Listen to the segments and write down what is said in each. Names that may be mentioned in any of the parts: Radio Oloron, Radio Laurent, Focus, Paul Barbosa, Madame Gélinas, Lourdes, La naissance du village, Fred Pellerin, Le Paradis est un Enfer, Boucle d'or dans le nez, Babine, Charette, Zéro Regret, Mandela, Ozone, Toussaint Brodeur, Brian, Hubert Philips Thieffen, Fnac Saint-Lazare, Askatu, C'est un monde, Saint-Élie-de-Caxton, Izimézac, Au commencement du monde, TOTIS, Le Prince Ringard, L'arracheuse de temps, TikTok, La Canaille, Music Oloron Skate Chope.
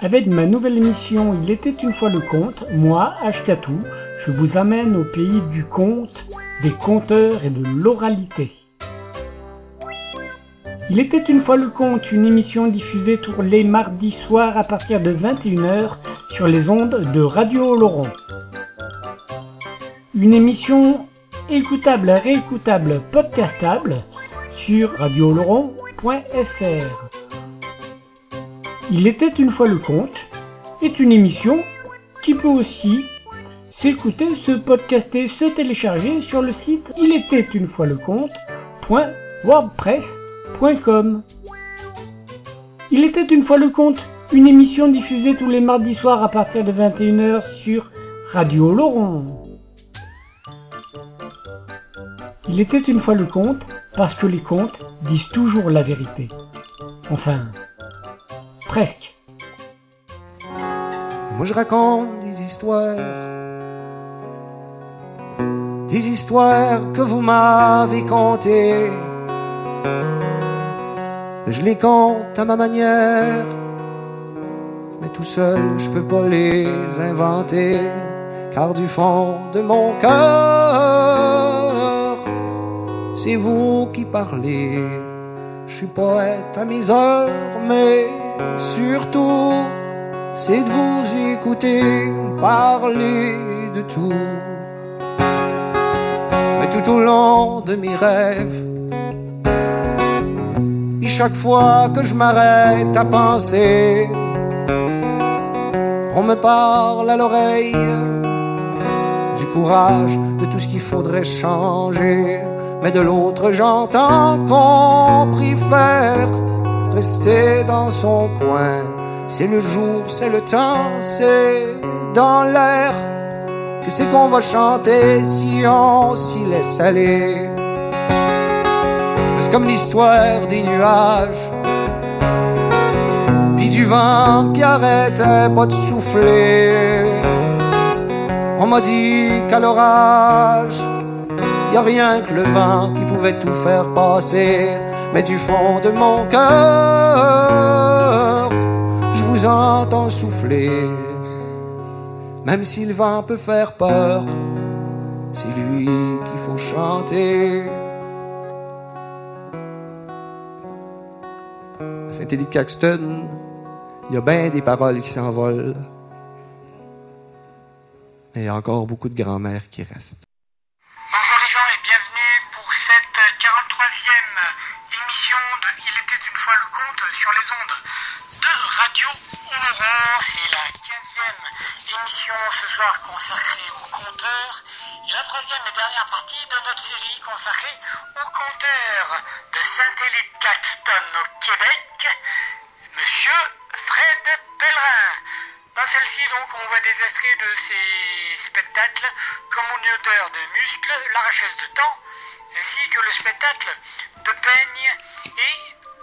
Avec ma nouvelle émission Il était une fois le conte, moi, Askatu, je vous amène au pays du conte, des conteurs et de l'oralité. Il était une fois le conte, une émission diffusée tous les mardis soirs à partir de 21h sur les ondes de Radio Oloron. Une émission écoutable, réécoutable, podcastable sur radiooloron.fr. Il était une fois le conte est une émission qui peut aussi s'écouter, se podcaster, se télécharger sur le site ilétaitunefoisleconte.wordpress.com. Il était une fois le conte, une émission diffusée tous les mardis soirs à partir de 21h sur Radio Laurent. Il était une fois le conte parce que les contes disent toujours la vérité. Enfin, presque. Moi je raconte des histoires que vous m'avez contées. Je les compte à ma manière, mais tout seul je peux pas les inventer, car du fond de mon cœur, c'est vous qui parlez. Je suis poète à mes heures, mais surtout, c'est de vous écouter parler de tout. Mais tout au long de mes rêves, et chaque fois que je m'arrête à penser, on me parle à l'oreille du courage, de tout ce qu'il faudrait changer. Mais de l'autre, j'entends qu'on préfère rester dans son coin. C'est le jour, c'est le temps, c'est dans l'air que c'est qu'on va chanter si on s'y laisse aller. C'est comme l'histoire des nuages, puis du vent qui arrêtait pas de souffler. On m'a dit qu'à l'orage, y a rien que le vent qui pouvait tout faire passer. Mais du fond de mon cœur, je vous entends souffler. Même si le vent peut faire peur, c'est lui qu'il faut chanter. À Saint-Élie-de-Caxton, il y a bien des paroles qui s'envolent, mais il y a encore beaucoup de grand-mères qui restent. Sur les ondes de Radio Oloron, c'est la 15e émission ce soir consacrée aux conteurs et la troisième et dernière partie de notre série consacrée aux conteurs de Saint-Élie-de-Caxton au Québec, Monsieur Fred Pellerin. Dans celle-ci, donc, on voit des extraits de ses spectacles comme une odeur de muscle, l'arracheuse de temps, ainsi que le spectacle de peigne et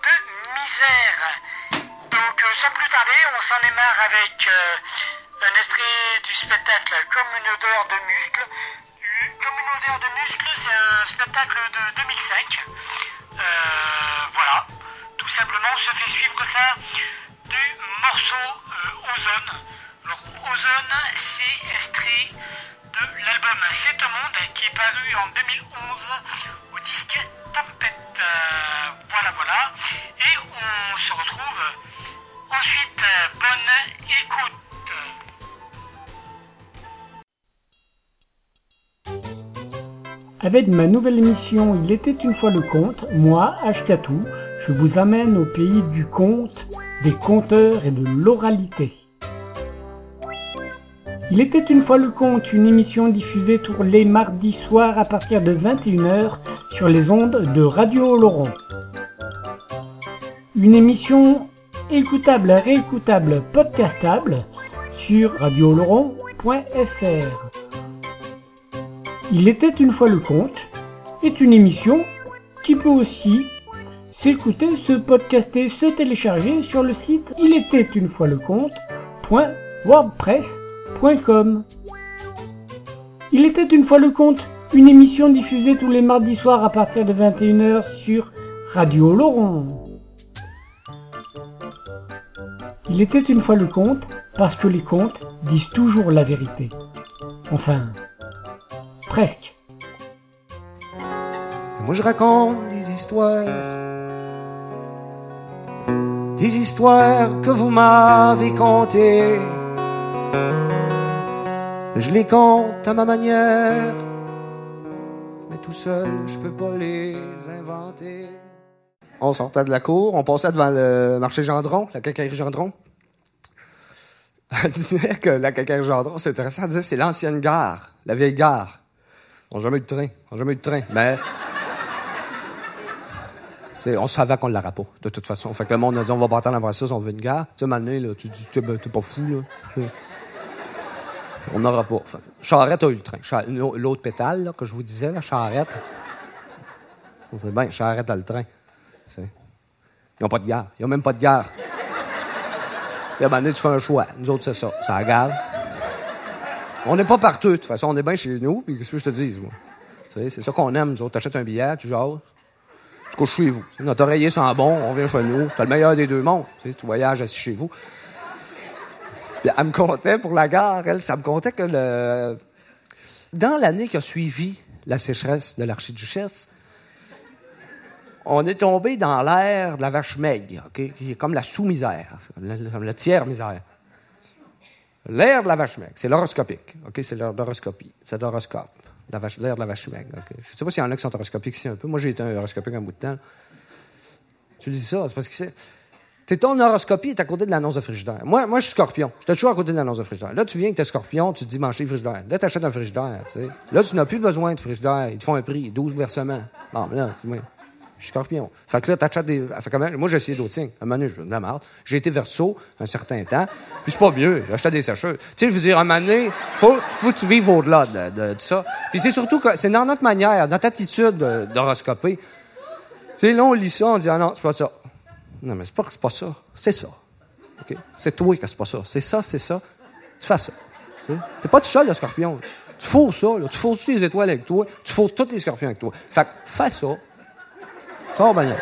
de misère. Donc sans plus tarder, on s'en démarre avec un extrait du spectacle Comme une odeur de muscle. Comme une odeur de muscle, c'est un spectacle de 2005. Voilà, tout simplement, on se fait suivre ça du morceau Ozone. Alors Ozone, c'est extrait de l'album C'est un monde qui est paru en 2011 au disque Tempête. Voilà. Et on se retrouve ensuite. Bonne écoute. Avec ma nouvelle émission Il était une fois le conte, moi, Askatu, je vous amène au pays du conte, des conteurs et de l'oralité. Il était une fois le conte, une émission diffusée tous les mardis soirs à partir de 21h sur les ondes de Radio Oloron. Une émission écoutable, réécoutable, podcastable sur radiooloron.fr. Il était une fois le conte est une émission qui peut aussi s'écouter, se podcaster, se télécharger sur le site ilétaitunefoisleconte.wordpress.com. Il était une fois le conte, une émission diffusée tous les mardis soirs à partir de 21h sur Radio Laurent. Il était une fois le conte, parce que les contes disent toujours la vérité. Enfin, presque. Moi je raconte des histoires que vous m'avez contées. Je les conte à ma manière, mais tout seul je peux pas les inventer. On sortait de la cour, on passait devant le marché Gendron, la quincaillerie Gendron. Elle disait que la quincaillerie Gendron, c'est intéressant, elle disait que c'est l'ancienne gare, la vieille gare. On n'a jamais eu de train, mais... on savait qu'on ne l'aurait pas, de toute façon. Fait que le monde a dit, on va pas attendre après ça si on veut une gare. Tu sais, Mané, là, tu dis, t'es pas fou, là. On n'aura pas. Fait. Charette a eu le train. L'autre pétale, là, que je vous disais, la Charette. On sait bien, Charette a le train. C'est... ils n'ont pas de gare. Ils n'ont même pas de gare. Tu sais, Mané, tu fais un choix. Nous autres, c'est ça. C'est la gare. On n'est pas partout, de toute façon. On est bien chez nous, puis qu'est-ce que je te dis, moi? Tu sais, c'est ça qu'on aime, nous autres. T'achètes un billet, tu jases. Tu couches chez vous. Notre oreiller sent bon, on vient chez nous. T'as le meilleur des deux mondes. Tu voyages assis chez vous. Puis elle me contait pour la gare, elle, ça me contait que dans l'année qui a suivi la sécheresse de l'archiduchesse, on est tombé dans l'ère de la vache maigre, okay? Qui est comme la sous-misère, comme la tiers-misère. L'ère de la vache maigre, c'est l'horoscopique. Okay? C'est l'horoscopie, c'est l'horoscope. L'air de la vache maigre. Okay. Je ne sais pas s'il y en a qui sont horoscopiques ici un peu. Moi, j'ai été un horoscopique un bout de temps. Là. Tu dis ça, c'est parce que c'est... ton horoscopie est à côté de l'annonce de frigidaire. Moi, je suis scorpion. J'étais toujours à côté de l'annonce de frigidaire. Là, tu viens que t'es scorpion, tu te dis manger frigidaire. Là, tu achètes un frigidaire. T'sais. Là, tu n'as plus besoin de frigidaire. Ils te font un prix, 12 versements. Bon, là, c'est moi. Je suis scorpion. Fait que là, tu achètes des... Fait que moi, j'ai essayé d'autres signes. À un moment donné, je me marre. J'ai été Verseau un certain temps. Puis c'est pas mieux. J'achetais des sécheuses. Tu sais, je veux dire, à un moment donné, faut que tu vives au-delà de ça. Puis c'est surtout que c'est dans notre manière, notre attitude d'horoscoper. Tu sais, là, on lit ça, on dit, ah non, c'est pas ça. Non, mais c'est pas ça. C'est ça. OK? C'est toi que c'est pas ça. C'est ça, c'est ça. Tu fais ça. Tu sais? T'es pas tout seul, le scorpion. Tu fous ça, là. Tu fous toutes les étoiles avec toi. Tu fous tous les scorpions avec toi. Fait que fais ça. Fort bien.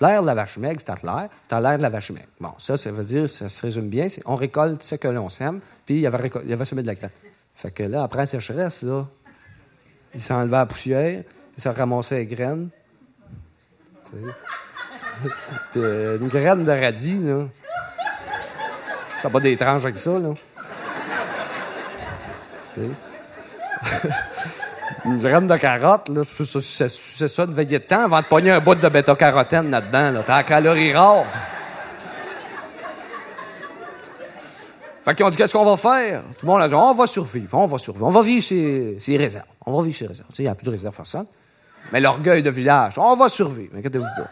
L'air de la vache maigre, c'est à l'air de la vache maigre. Bon, ça veut dire, ça se résume bien, c'est on récolte ce que l'on sème, puis il avait semé de la graine. Fait que là, après la sécheresse, là, il s'enlevait la poussière, il se ramassait les graines. Puis une graine de radis, là. Ça n'a pas d'étrange avec ça, là. Une graine de carotte, là, c'est ça, une veillée de temps avant de pogner un bout de bêta-carotène là-dedans, là. T'as la calorie rare. Fait qu'ils ont dit, qu'est-ce qu'on va faire? Tout le monde a dit, on va survivre. On va vivre ses réserves. Tu sais, il n'y a plus de réserve, personne. Mais l'orgueil de village, on va survivre. Inquiétez-vous pas.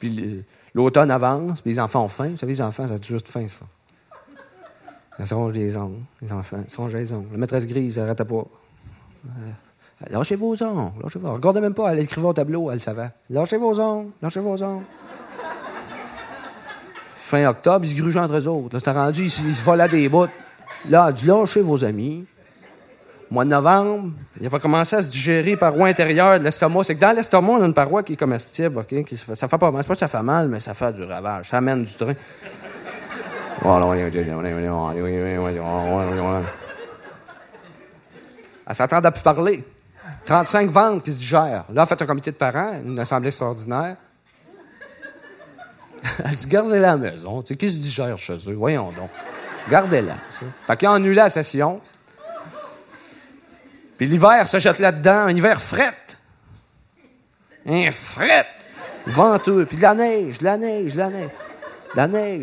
Puis l'automne avance, puis les enfants ont faim. Vous savez, les enfants, ça a toujours faim, ça. Ils sont gênants, les enfants. Ils sont gênants. La maîtresse grise, elle n'arrêtait pas. Lâchez vos ongles, lâchez vos ongles. Regardez même pas, elle écrivait au tableau, elle savait. Lâchez vos ongles. Fin octobre, ils se grugeaient entre eux autres. Là, c'était rendu, ils se volaient des bouts. Là, elle dit, lâchez vos amis. Au mois de novembre, il va commencer à se digérer les parois intérieures de l'estomac. C'est que dans l'estomac, on a une paroi qui est comestible, OK? Ça fait pas mal. C'est pas que ça fait mal, mais ça fait du ravage. Ça amène du train. Voilà, elle s'attendait à plus parler. 35 ventes qui se digèrent. Là, elle a fait un comité de parents, une assemblée extraordinaire. Elle dit, gardez-la à la maison. Tu sais, qui se digère chez eux? Voyons donc. Gardez-la. Ça. Fait qu'ils ont annulé la session. Puis l'hiver se jette là-dedans. Un hiver frette. Venteux. Puis de la neige.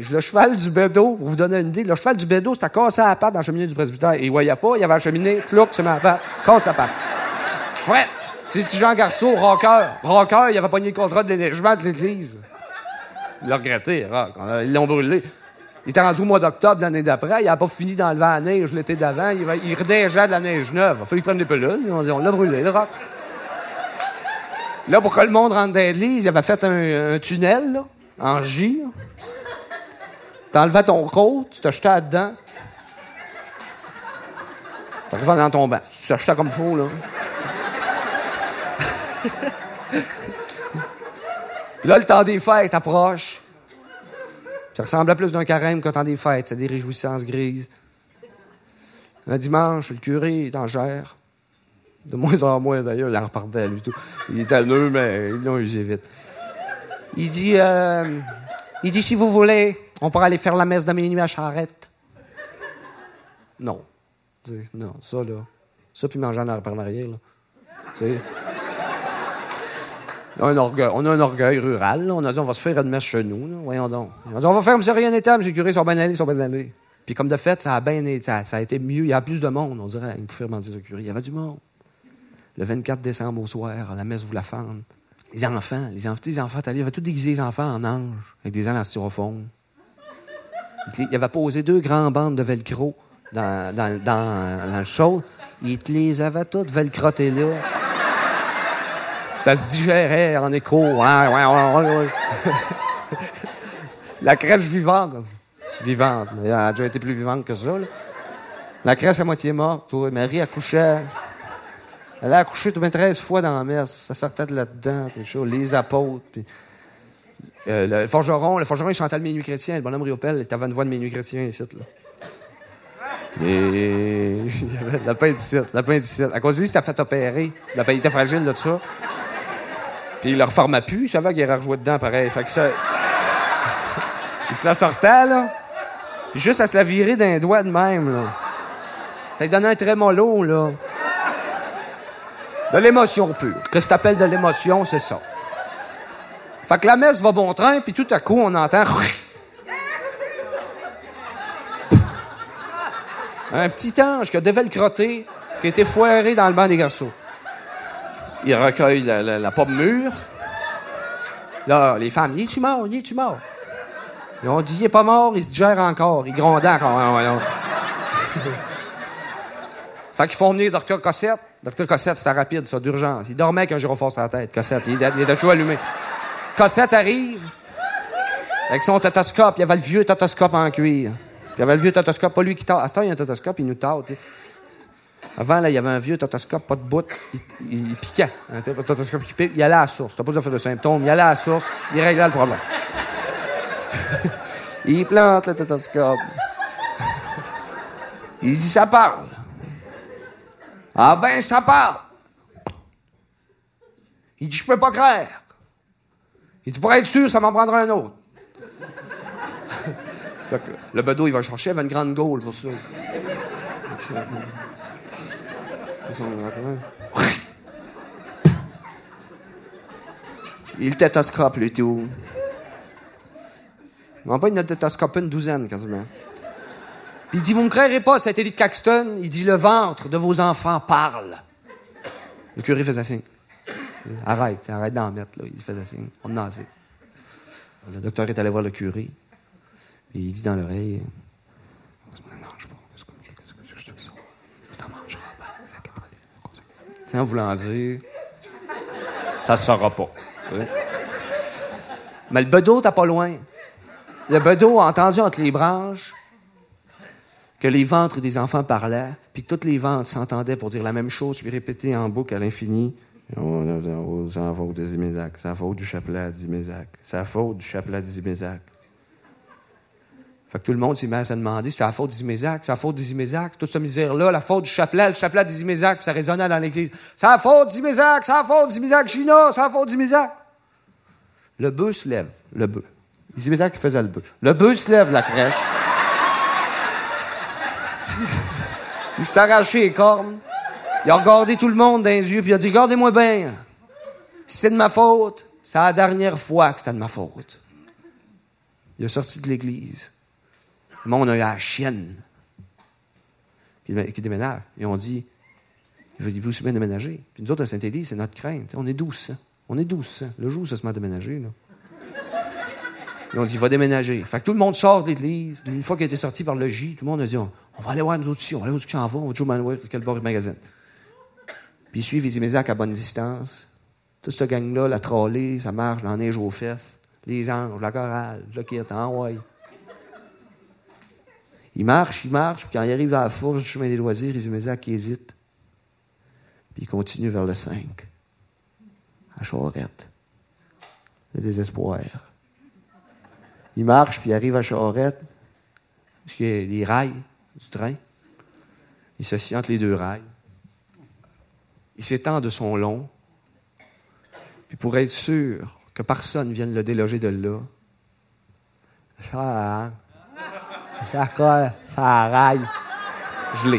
Le cheval du Bédo, pour vous donner une idée, le cheval du Bédo, c'était cassé à la patte dans la cheminée du presbytère. Il voyait pas, il y avait la cheminée, clouc, c'est ma patte, casse la patte. Fred, c'est Jean Garceau, rocker, il avait pogné le contrat de déneigement de l'église. Il l'a regretté, rock, ils l'ont brûlé. Il était rendu au mois d'octobre l'année d'après, il a pas fini d'enlever la neige l'été d'avant, il redégeait de la neige neuve. Il a fallu prendre des pelules, on l'a brûlé, le rock. Là, pour que le monde rentre dans l'église, il avait fait un tunnel, là, en J, là. T'enlevais ton côte, tu te jetais là-dedans. T'arrivais dans ton bain. Tu te jetais comme fou, là. Puis là, le temps des fêtes approche. Ça ressemblait plus d'un carême qu'au temps des fêtes. C'est des réjouissances grises. Un dimanche, le curé est en gère. De moins en moins, d'ailleurs, il en repartait à lui tout. Il était à l'eux, mais ils l'ont usé vite. Il dit, si vous voulez, on pourra aller faire la messe de minuit à Charette. Non. T'sais, non, ça, là. Ça, puis manger en arrière, là. Tu sais. On a un orgueil rural, là. On a dit, on va se faire une messe chez nous, là. Voyons donc. On a dit, on va faire, monsieur, rien n'était, monsieur le curé, ils sont bien allés, ils sont bien allés. Puis comme de fait, ça a été mieux. Il y a plus de monde, on dirait, il me fait mentir le curé. Il y avait du monde. Le 24 décembre au soir, à la messe Voulafande. Les enfants, il y avait tout déguisé, les enfants en anges, avec des ailes en styrofoam. Il avait posé 2 grands bandes de velcro dans le chaud. Il te les avait toutes velcrotées là. Ça se digérait en écho. Ouais. La crèche vivante. Elle a déjà été plus vivante que ça, là. La crèche à moitié morte. Oui. Marie accouchait. Elle a accouché tout bien 13 fois dans la messe. Ça sortait de là-dedans, les apôtres. Puis... le forgeron, il chantait le minuit chrétien. Le bonhomme Riopelle, il avait une voix de minuit chrétien ici, là. Et il avait de l'appendicite. À cause de lui, il s'était fait opérer. Il était fragile de ça. Puis il le reforma plus. Il savait qu'il allait rejouer dedans, pareil. Fait que ça... Il se la sortait, là. Puis juste à se la virer d'un doigt de même, là. Ça lui donnait un trémolo, là. De l'émotion pure. Que ce que t'appelles de l'émotion, c'est ça. Fait que la messe va bon train, puis tout à coup, on entend... un petit ange qui a dévelcrotté, qui a été foiré dans le banc des garçons. Il recueille la pomme mûre. Là, les femmes, « Il est-tu mort? » Ils ont dit, « Il est pas mort, il se digère encore. » Il grondait encore. Fait qu'ils font venir Dr. Cossette. Dr. Cossette, c'était rapide, ça, d'urgence. Il dormait avec un gyrophare sur la tête, Cossette. Il était toujours allumé. Cossette arrive avec son tétoscope. Il y avait le vieux tétoscope en cuir. Puis il y avait le vieux tétoscope, pas lui qui tâte. À ce temps, il y a un tétoscope, il nous tâte. T'sais. Avant, là, il y avait un vieux tétoscope, pas de bout. Il piquait. Un tétoscope qui pique. Il allait à la source. T'as pas besoin de faire de symptômes. Il allait à la source. Il réglait le problème. Il plante le tétoscope. Il dit, ça parle. Ah ben, ça parle. Il dit, je peux pas craire. Il dit, pour être sûr, ça m'en prendra un autre. Le bedeau, il va chercher, il avait une grande gaule pour ça. Il tétoscope, lui, tout. En bas, il a tétoscopé une douzaine, quasiment. Puis il dit, vous me créerez pas, satellite Caxton. Il dit, le ventre de vos enfants parle. Le curé faisait signe. Arrête d'en mettre, là. Il faisait signe. On en a assez. Le docteur est allé voir le curé. Et il dit dans l'oreille, ne mange pas, qu'est-ce que je te dis? Tu t'en mangeras pas. C'est en voulant dire, ça ne se saura pas. Oui. Mais le bedeau, t'as pas loin. Le bedeau a entendu entre les branches que les ventres des enfants parlaient, puis que toutes les ventres s'entendaient pour dire la même chose, puis répéter en boucle à l'infini. C'est la faute d'Izimézac, c'est la faute du chapelet d'Izimézac, c'est la faute du chapelet d'Izimézac. Fait que tout le monde s'est mis à se demander, c'est la faute d'Izimézac, c'est la faute d'Izimézac, c'est toute cette misère-là, la faute du chapelet, le chapelet d'Izimézac, puis ça résonnait dans l'église. C'est la faute d'Izimézac, c'est la faute d'Izimézac, Gina, c'est la faute d'Izimézac. Le bœuf se lève, le bœuf. Izimézac faisait le bœuf. Le bœuf se lève, la crèche. Il s'est arraché les cornes. Il a regardé tout le monde dans les yeux, puis il a dit, regardez-moi bien. Si c'est de ma faute, c'est la dernière fois que c'était de ma faute. Il est sorti de l'église. Moi, on a eu la chienne qui déménage. Et on dit, il veut aussi bien déménager. Puis nous autres, à Saint-Élie, c'est notre crainte. On est 1200. Le jour où ça se met à déménager, là. Et on dit, il va déménager. Fait que tout le monde sort de l'église. Une fois qu'il a été sorti par le logis, tout le monde a dit, on va aller voir nous autres ici. On va aller où qui en va. On va toujours manuel, quel bord du magasin. Puis ils suivent Izimézac à bonne distance. Toute cette gang-là, la trollée, ça marche, la neige aux fesses. Les anges, la chorale, le kit, envoie. Il marche, puis quand il arrive à la fourche du chemin des loisirs, Izimézac hésite. Puis il continue vers le 5. À Charette. le désespoir. Il marche, puis il arrive à Charette, parce qu'il y a les rails du train. Il s'assied entre les deux rails. Il s'étend de son long. Puis pour être sûr que personne ne vienne le déloger de là, ça raille. Je l'ai.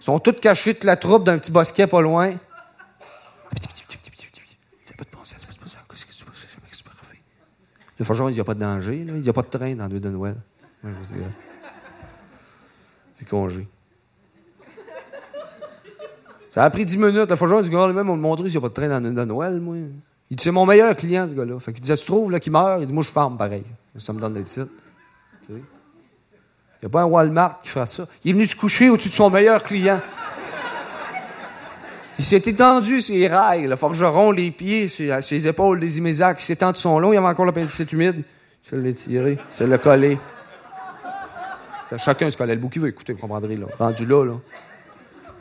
Ils sont tous cachés de la troupe d'un petit bosquet pas loin. Ça n'a pas de bon sens, ça n'a pas de bon sens. Qu'est-ce que tu veux? C'est jamais que c'est parfait. Le forgeron, il n'y a pas de danger, là. Il n'y a pas de train dans le de Noël. Moi, je vous dis, c'est congé. Ça a pris 10 minutes. Le forgeron, il dit, même, on me montrait s'il n'y a pas de train dans le de Noël, moi. Il dit, c'est mon meilleur client, ce gars-là. Fait qu'il disait, tu trouves, là, qu'il meurt? Il dit, moi, je ferme pareil. Ça me donne des titres. Tu sais. Il n'y a pas un Walmart qui fera ça. Il est venu se coucher au-dessus de son meilleur client. Il s'est étendu ses rails, le forgeron, les pieds, sur les épaules des Izimézac. Il s'étend de son long. Il y avait encore la peinture humide. Je l'ai tiré. Je l'ai collé. Ça, chacun se collait le bout qu'il veut. Écoutez, vous comprendrez, là. Rendu là.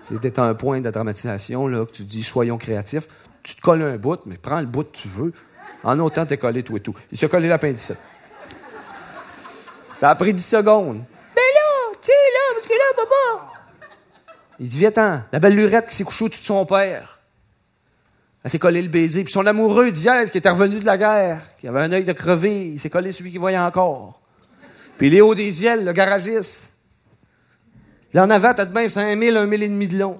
C'était un point de dramatisation, là, que tu dis, soyons créatifs. Tu te colles un bout, mais prends le bout que tu veux. En autant, t'es collé tout et tout. Il s'est collé l'appendicite. Ça a pris 10 secondes. Mais là, tu sais, là, parce que là, papa. Il dit, viens-t'en. La belle lurette qui s'est couchée au-dessus de son père. Elle s'est collée le baiser. Puis son amoureux d'hier, qui était revenu de la guerre, qui avait un œil de crevé, il s'est collé celui qu'il voyait encore. Puis Léo Désiel, le garagiste. Là, en avant, t'as de bien 5000, 1,5 de long.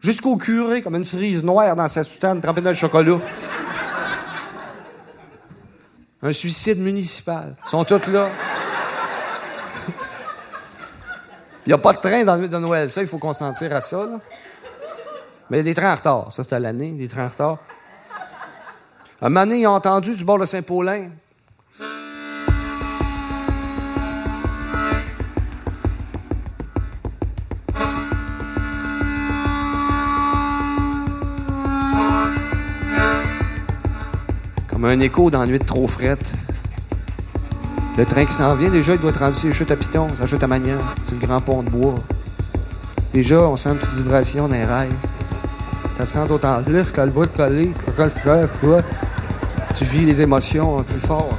Jusqu'au curé, comme une cerise noire dans sa soutane, trempée dans le chocolat. Un suicide municipal. Ils sont tous là. Il n'y a pas de train dans le de Noël. Ça, il faut consentir à ça, là. Mais il y a des trains en retard. Ça, c'était à l'année, des trains en retard. Un moment donné, ils ont entendu du bord de Saint-Paulin. Comme un écho dans la nuit de trop frette. Le train qui s'en vient, déjà, il doit être rendu sur les chutes à Piton, sur la chute à Magnan, sur le grand pont de bois. Déjà, on sent une petite vibration dans les rails. Ça sent d'autant plus que le bout de collé, que le cœur, quoi. Tu vis les émotions plus fort.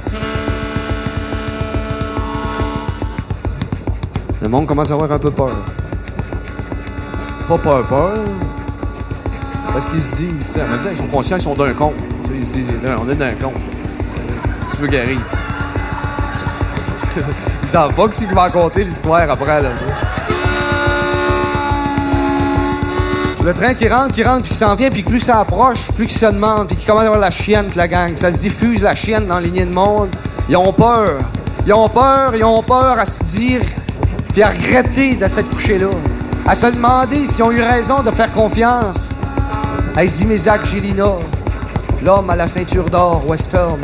Le monde commence à avoir un peu peur. Pas peur. Parce qu'ils se disent, en même temps, ils sont conscients, ils sont d'un con. Ils se disent, on est d'un con. Tu veux qu'il arrive. Ils savent pas que s'ils vont raconter l'histoire après, là, ça. Le train qui rentre, puis qui s'en vient, puis plus ça approche, plus qu'il se demande, puis qui commence à avoir la chienne, la gang. Ça se diffuse, la chienne, dans les nids de monde. Ils ont peur à se dire, puis à regretter de s'être couché là. À se demander s'ils ont eu raison de faire confiance à Izimézac Gélinas, l'homme à la ceinture d'or, Western.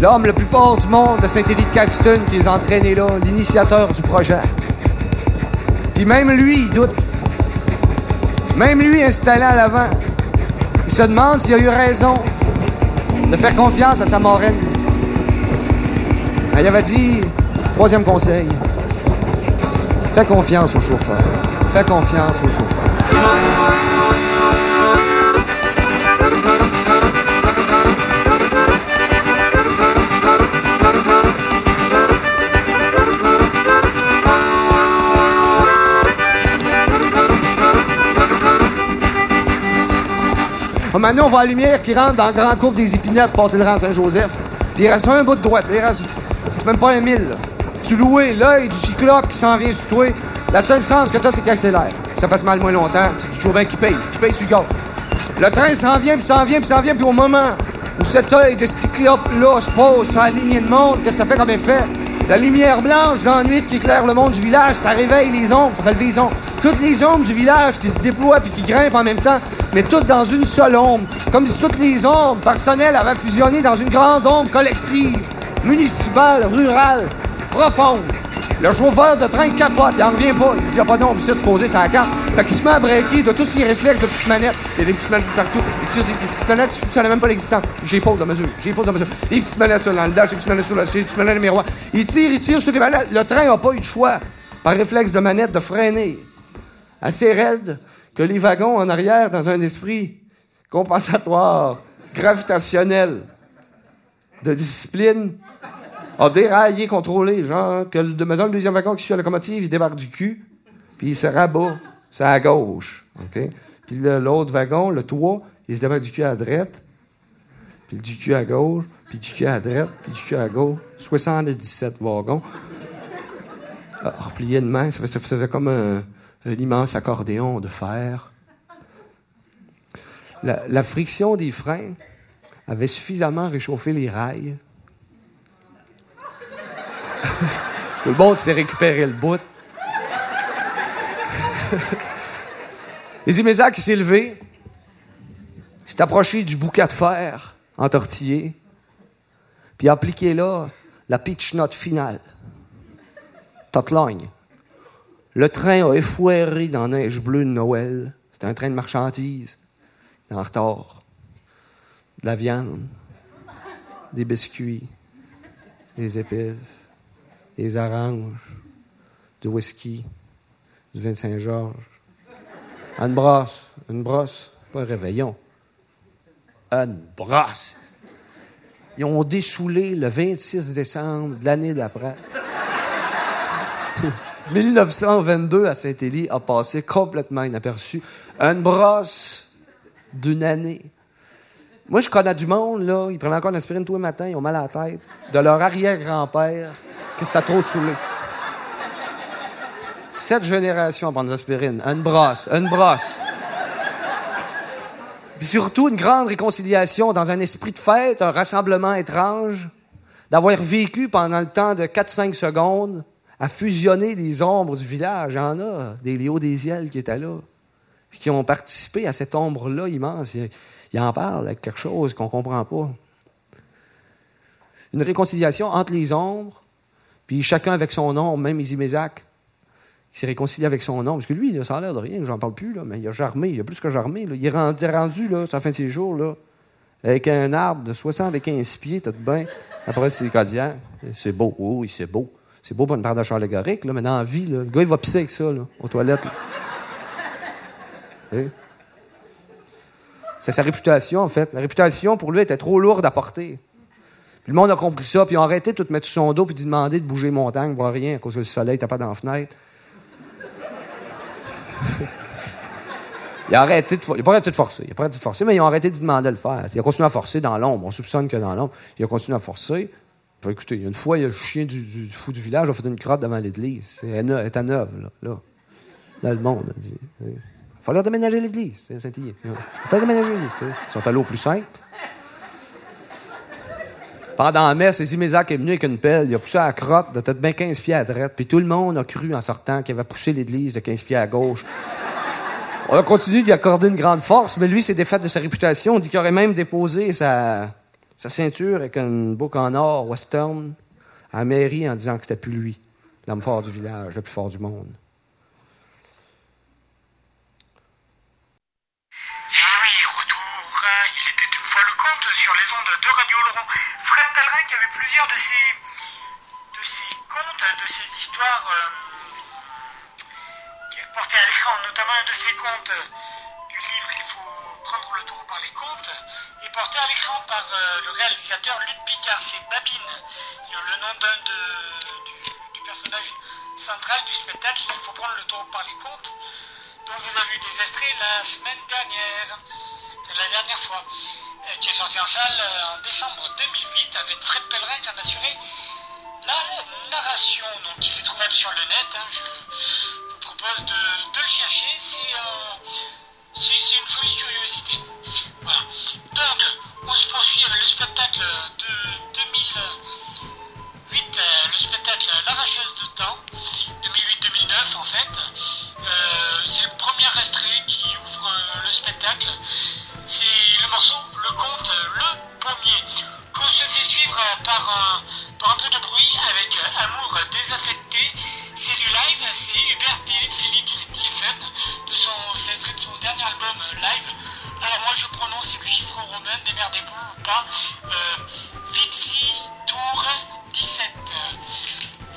L'homme le plus fort du monde de Saint-Élie-de-Caxton qui les entraînait là, l'initiateur du projet. Puis même lui, il doute. Même lui, installé à l'avant, il se demande s'il a eu raison de faire confiance à sa marraine. Elle avait dit, 3e conseil, fais confiance au chauffeur. Fais confiance au chauffeur. Maintenant, on voit la lumière qui rentre dans le grand couple des épinettes passer le rang Saint-Joseph. Puis il reste un bout de droite. C'est même pas 1,000. Là. Tu louais l'œil du cyclope qui s'en vient sur toi. La seule chance que t'as, c'est qu'il accélère. Ça fasse mal moins longtemps. C'est toujours bien qu'il paye. Qu'il paye sur le gaz. Le train s'en vient. Puis au moment où cet œil de cyclope-là se pose sur la lignée de monde, qu'est-ce que ça fait comme effet? La lumière blanche dans la nuit qui éclaire le monde du village, ça réveille les ombres, ça fait lever les ombres. Toutes les ombres du village qui se déploient puis qui grimpent en même temps, mais toutes dans une seule ombre. Comme si toutes les ombres personnelles avaient fusionné dans une grande ombre collective, municipale, rurale, profonde. Le chauffeur de train capote, il en revient pas. Il dit, il n'y a pas d'ombre, il s'est posé sur la carte. Fait qu'il se met à breaker de tous ses réflexes de petites manettes. Il y a des petites manettes partout. Des petites manettes, ça n'a même pas l'existence. J'y pose à mesure. Des petites manettes sur l'enlage, des petites manettes sur la cire, des petites manettes de miroir. Il tire sur les manettes. Le train n'a pas eu de choix, par réflexe de manette, de freiner. Assez raide que les wagons en arrière, dans un esprit compensatoire, gravitationnel, de discipline, a déraillé, contrôlé, genre que le deuxième wagon qui suit à la locomotive, il débarque du cul, puis il se rabat, c'est à gauche, OK? Puis l'autre wagon, le 3, il se débarque du cul à droite, puis du cul à gauche, puis du cul à droite, puis du cul à gauche, 77 wagons. Replié de main, ça fait comme un immense accordéon de fer. La friction des freins avait suffisamment réchauffé les rails. Tout le monde s'est récupéré le bout. Izimézac s'est levé, s'est approché du bouquet de fer entortillé, puis a appliqué là la pitch note finale. Totlogne. Le train a effouéré dans la neige bleue de Noël. C'était un train de marchandises. En retard. De la viande. Des biscuits. Des épices. Des oranges. Du whisky. Du vin de Saint-Georges. Une brosse. Une brosse. Pas un réveillon. Une brosse. Ils ont dessoulé le 26 décembre de l'année d'après. 1922 à Saint-Élie a passé complètement inaperçu. Une brosse d'une année. Moi, je connais du monde, là. Ils prennent encore une aspirine tous les matins, ils ont mal à la tête. De leur arrière-grand-père, qui s'était trop saoulé. 7 générations à prendre des aspirines. Une brosse, une brosse. Puis surtout, une grande réconciliation dans un esprit de fête, un rassemblement étrange, d'avoir vécu pendant le temps de 4-5 secondes à fusionner les ombres du village. Il y en a, des Léo Désiel qui étaient là, puis qui ont participé à cette ombre-là immense. Ils en parlent avec quelque chose qu'on ne comprend pas. Une réconciliation entre les ombres, puis chacun avec son ombre, même Izimézac, qui s'est réconcilié avec son ombre. Parce que lui, là, ça a l'air de rien, j'en parle plus, là, mais il a germé, il a plus que germé. Là. Il est rendu là, à la fin de ses jours, là, avec un arbre de 75 pieds, tout de bien, après c'est codiaque. C'est beau, oui, c'est beau. C'est beau pour une paradachère allégorique, là, mais dans la vie, là, le gars, il va pisser avec ça, là, aux toilettes. C'est sa réputation, en fait. La réputation, pour lui, était trop lourde à porter. Puis le monde a compris ça, puis ils ont arrêté de tout mettre sur son dos, puis de demander de bouger les montagnes, voir rien, à cause que le soleil tapait dans la fenêtre. Il a pas arrêté de forcer, mais ils ont arrêté de demander de le faire. Il a continué à forcer dans l'ombre. On soupçonne que dans l'ombre, il a continué à forcer. Enfin, écoutez, une fois, il y a le chien du fou du village, on a fait une crotte devant l'église. Elle est à Neuve, là. Là, le monde a dit. Il faut leur déménager l'église, c'est Saint-Yves. Il faut déménager l'église, tu sais. Ils sont allés au plus simple. Pendant la messe, Izimézac est venu avec une pelle. Il a poussé à la crotte de peut-être bien 15 pieds à droite. Puis tout le monde a cru, en sortant, qu'il avait poussé l'église de 15 pieds à gauche. On a continué d'y accorder une grande force, mais lui, s'est défait de sa réputation. On dit qu'il aurait même déposé sa ceinture avec une boucle en or western à la mairie en disant que c'était plus lui, l'homme fort du village, le plus fort du monde. Eh oui, retour. Il était une fois le compte sur les ondes de Radio Laurent. Fred Pellerin qui avait plusieurs de ses contes, de ses histoires qui a porté à l'écran, notamment un de ses contes du livre qu'il faut prendre le taureau par les contes. Et porté à l'écran par le réalisateur Luc Picard, c'est Babine, le nom d'un du personnage central du spectacle. Il faut prendre le taureau par les contes, dont vous avez eu des extraits la dernière fois, qui est sorti en salle en décembre 2008 avec Fred Pellerin qui en assurait la narration. Donc il est trouvable sur le net, hein. Je vous propose de le chercher, c'est une jolie curiosité. Voilà. Donc, on se poursuit avec le spectacle de 2008, le spectacle L'arracheuse de temps, 2008-2009 en fait. C'est le premier extrait qui ouvre le spectacle. C'est le morceau, le conte, Le Pommier, qu'on se fait suivre par un peu de bruit avec Amour désaffecté. C'est du live, c'est Hubert Philips Thieffen, c'est extrait de son dernier album live. Alors moi je prononce le chiffre romain, démerdez-vous ou pas, Vitsi Tour 17.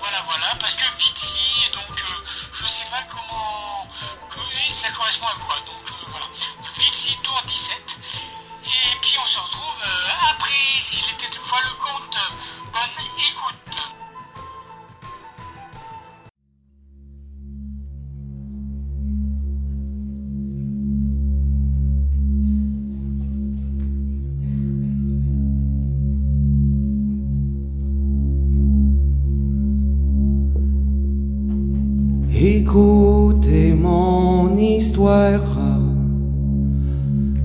Voilà, parce que Vitsi, donc je sais pas comment, ça correspond à quoi, donc voilà, Vitsi Tour 17. se retrouve après S'il était une fois le conte. Bonne écoute. Écoutez mon histoire,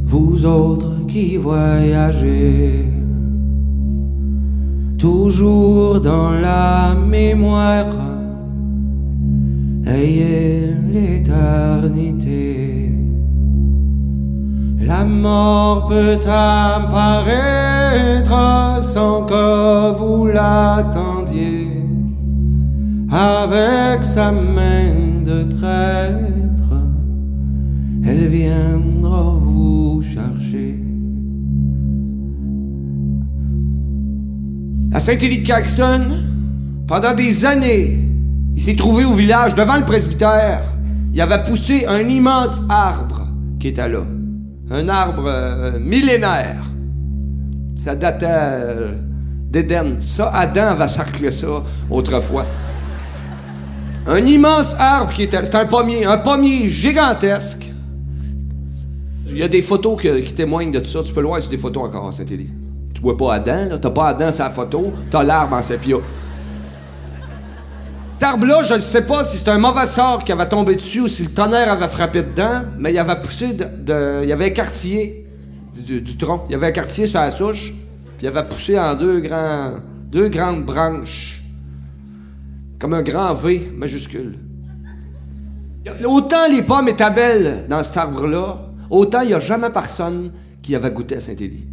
vous autres qui voyagez toujours dans la mémoire, ayez l'éternité. La mort peut apparaître sans que vous l'attendiez, avec sa main de traître, elle viendra vous chercher. À Saint-Élie-de-Caxton, pendant des années, il s'est trouvé au village, devant le presbytère. Il avait poussé un immense arbre qui était là. Un arbre millénaire. Ça datait d'Éden. Ça, Adam va sarcler ça autrefois. Un immense arbre qui était... C'est un pommier gigantesque. Il y a des photos qui témoignent de tout ça. Tu peux le voir sur des photos encore à Saint-Élie. Tu vois pas Adam, là. T'as pas Adam sur la photo. T'as l'arbre en sépia. Cet arbre-là, je ne sais pas si c'est un mauvais sort qui avait tombé dessus ou si le tonnerre avait frappé dedans, mais il avait poussé il avait écartillé du tronc. Il avait écartillé sur la souche, puis il avait poussé en deux grandes branches. Comme un grand V majuscule. Autant les pommes étaient belles dans cet arbre-là, autant il n'y a jamais personne qui avait goûté à Saint-Élie.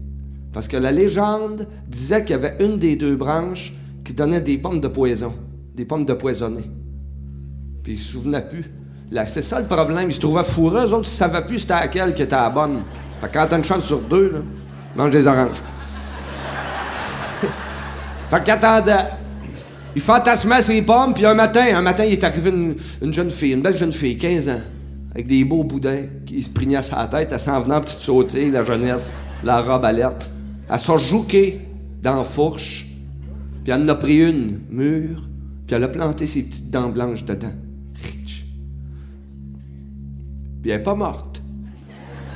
Parce que la légende disait qu'il y avait une des deux branches qui donnait des pommes de poison, des pommes de poisonnées. Puis ils ne se souvenaient plus. Là, c'est ça le problème. Ils se trouvaient fourrés, eux autres, ils ne savaient plus c'était laquelle qui était la bonne. Fait que quand t'as une chance sur deux, là, mange des oranges. Fait qu'ils attendaient. Il fantasmait ses pommes, puis un matin, il est arrivé une jeune fille, une belle jeune fille, 15 ans, avec des beaux boudins qui se prignaient sur la tête, elle s'en venait en petite sautille, la jeunesse, la robe alerte. Elle s'est jouquée dans la fourche, puis elle en a pris une, mûre, puis elle a planté ses petites dents blanches dedans. Rich. Puis elle n'est pas morte.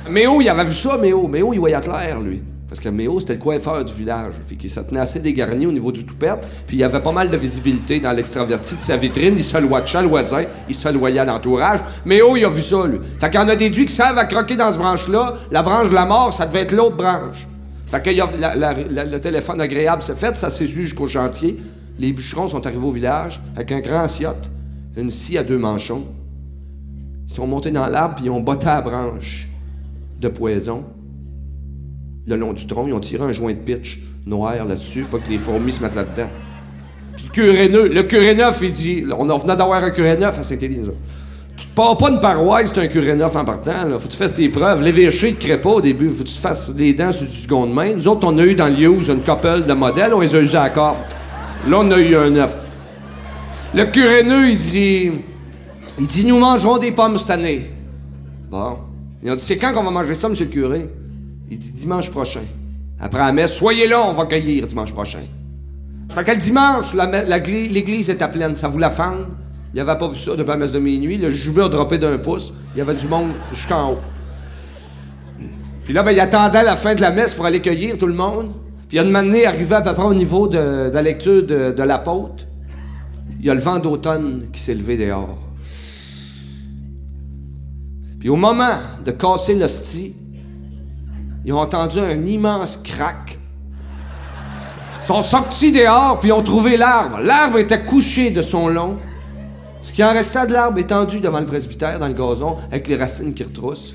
Méo, il avait vu ça, Méo, il voyait clair, lui. Parce que Méo, c'était le coiffeur du village. Fait qu'il se tenait assez dégarni au niveau du toupette, puis il avait pas mal de visibilité dans l'extraverti de sa vitrine. Il se watchait le voisin, il se loyait à l'entourage. Méo, il a vu ça, lui. Fait qu'il en a déduit que ça va croquer dans cette branche-là. La branche de la mort, ça devait être l'autre branche. Fait que le téléphone agréable s'est fait, ça s'est su jusqu'au chantier. Les bûcherons sont arrivés au village avec un grand sciotte, une scie à deux manchons. Ils sont montés dans l'arbre, puis ils ont botté la branche de poison. Le long du tronc, ils ont tiré un joint de pitch noir là-dessus, pas que les fourmis se mettent là-dedans. Puis le curé neuf, il dit, on en venait d'avoir un curé neuf à Saint-Élie. Tu te pars pas une paroisse, c'est un curé neuf en partant, là. Faut que tu fasses tes preuves. L'évêché, il te crée pas au début, faut que tu te fasses les dents sur du second de main. Nous autres, on a eu dans le Hughes une couple de modèles, on les a usés à la corde. Là, on a eu un neuf. Le curé neuf, il dit, nous mangerons des pommes cette année. Bon. Ils ont dit, c'est quand qu'on va manger ça, monsieur le curé? Il dit dimanche prochain. Après la messe, soyez là, on va cueillir dimanche prochain. Fait que le dimanche, l'église était pleine, ça voulait fendre. Il avait pas vu ça depuis la messe de minuit. Le jubé a droppé d'un pouce. Il y avait du monde jusqu'en haut. Puis là, ben, il attendait la fin de la messe pour aller cueillir tout le monde. Puis il y a une matinée arrivée à peu près au niveau de la lecture de l'apôtre. Il y a le vent d'automne qui s'est levé dehors. Puis au moment de casser l'hostie, ils ont entendu un immense crack. Ils sont sortis dehors, puis ils ont trouvé l'arbre. L'arbre était couché de son long. Ce qui en restait de l'arbre étendu devant le presbytère, dans le gazon, avec les racines qui retroussent.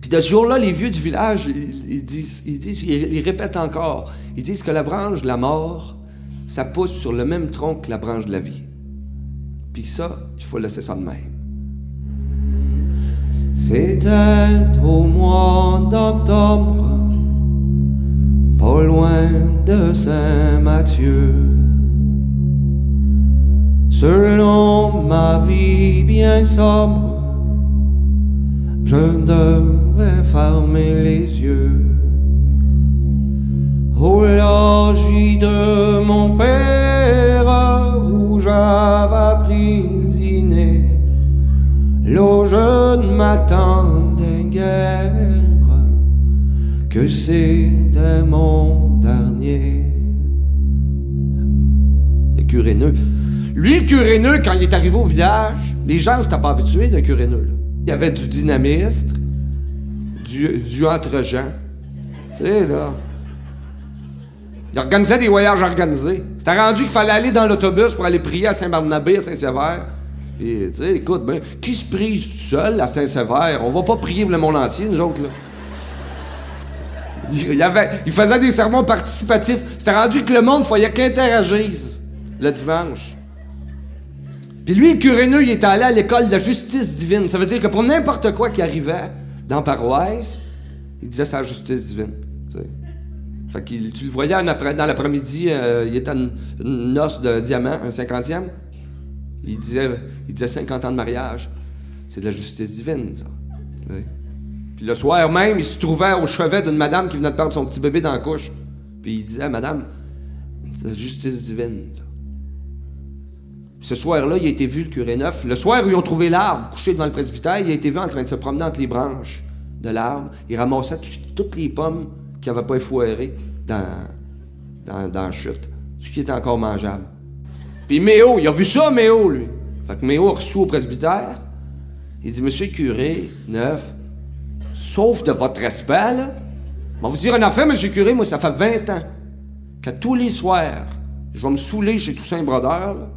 Puis de ce jour-là, les vieux du village, ils répètent encore. Ils disent que la branche de la mort, ça pousse sur le même tronc que la branche de la vie. Puis ça, il faut laisser ça de même. C'était au mois d'octobre, pas loin de Saint-Mathieu. Selon ma vie bien sombre, je devais pourrait fermer les yeux. Au logis de mon père, où j'avais pris le dîner, l'auge ne m'attendait guère, que c'était mon dernier. Le curéneux. Lui, le curéneux, quand il est arrivé au village, les gens ne s'étaient pas habitués d'un curéneux, là. Il y avait du dynamisme, du entre-gens. Tu sais, là. Il organisait des voyages organisés. C'était rendu qu'il fallait aller dans l'autobus pour aller prier à Saint-Barnabé, à Saint-Sévère. Puis, tu sais, écoute, ben, qui se prie tout seul à Saint-Sévère? On va pas prier pour le monde entier, nous autres, là. Il faisait des sermons participatifs. C'était rendu que le monde, il fallait qu'interagisse le dimanche. Puis lui, le curéneux, il était allé à l'école de la justice divine. Ça veut dire que pour n'importe quoi qui arrivait dans la paroisse, il disait « c'est la justice divine ». Fait que tu le voyais dans l'après-midi, il était une noce de diamant, un 50e. Il disait 50 ans de mariage. C'est de la justice divine, ça. T'sais. Puis le soir même, il se trouvait au chevet d'une madame qui venait de perdre son petit bébé dans la couche. Puis il disait « madame, c'est de la justice divine, ça. » Ce soir-là, il a été vu, le curé neuf. Le soir où ils ont trouvé l'arbre couché devant le presbytère, il a été vu en train de se promener entre les branches de l'arbre. Il ramassait toutes les pommes qu'il n'avait pas effouérées dans la chute. Ce qui était encore mangeable. Puis Méo, il a vu ça, Méo, lui. Fait que Méo a reçu au presbytère. Il dit, monsieur le curé neuf, sauf de votre respect, là. On va vous dire un affaire, monsieur le curé, moi, ça fait 20 ans qu'à tous les soirs, je vais me saouler chez Toussaint Brodeur, là.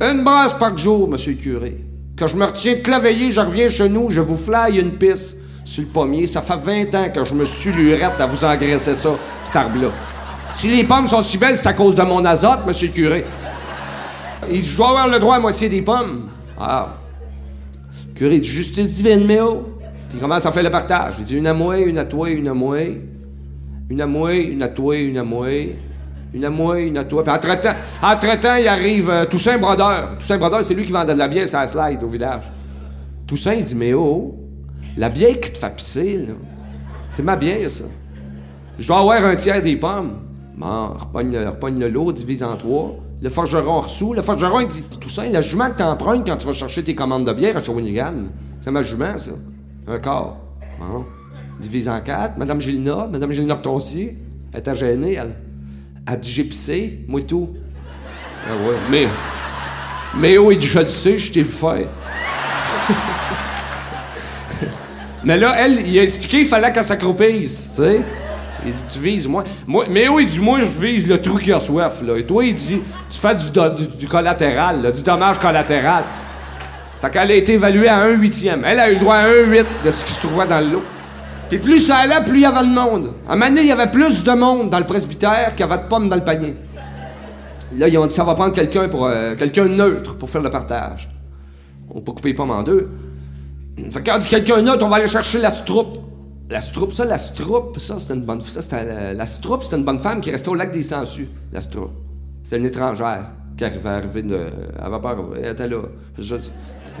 Une brasse par jour, monsieur le curé. Quand je me retiens de claveiller, je reviens chez nous, je vous flaille une pisse sur le pommier. Ça fait 20 ans que je me suis lurette à vous engraisser ça, cet arbre-là. Si les pommes sont si belles, c'est à cause de mon azote, monsieur le curé. Je dois avoir le droit à moitié des pommes. Ah. Le curé dit justice divine, Méo. Puis il commence à faire le partage. Il dit une à moi, une à toi, une à moi. Une à moi, une à toi, une à moi. Une à moi, une à toi. Puis entre-temps, il arrive Toussaint Brodeur. Toussaint Brodeur, c'est lui qui vendait de la bière sur la slide au village. Toussaint, il dit, mais oh, la bière qui te fait pisser, là, c'est ma bière, ça. Je dois avoir un tiers des pommes. Bon, repogne le lot, divise en trois. Le forgeron ressous. Le forgeron, il dit, Toussaint, la jument que t'empruntes quand tu vas chercher tes commandes de bière à Shawinigan, c'est ma jument, ça. Un quart. Bon, divise en quatre. Madame Gélinas Retoncier, elle était gênée, elle. Elle dit, j'ai pissé, moi tout. Ah ouais, mais oh, il dit, je le sais, je t'ai vu faire. Mais là, elle, il a expliqué qu'il fallait qu'elle s'accroupisse, tu sais. Il dit, tu vises, moi. Mais oh, il dit, moi, je vise le trou qui a soif, là. Et toi, il dit, tu fais du collatéral, là, du dommage collatéral. Fait qu'elle a été évaluée à 1/8. Elle a eu le droit à 1/8 de ce qui se trouvait dans le lot. Et plus ça allait, plus il y avait de monde. À un moment donné, il y avait plus de monde dans le presbytère qu'il y avait de pommes dans le panier. Là, ils ont dit, ça va prendre quelqu'un pour quelqu'un neutre pour faire le partage. On peut couper les pommes en deux. Fait qu'on dit quelqu'un neutre, on va aller chercher la stroupe. La stroupe, ça, c'était une bonne... Ça, c'était la stroupe, c'était une bonne femme qui restait au lac des Sangsues, la stroupe. C'était une étrangère qui arrivait de... Elle avait peur, elle était là. Elle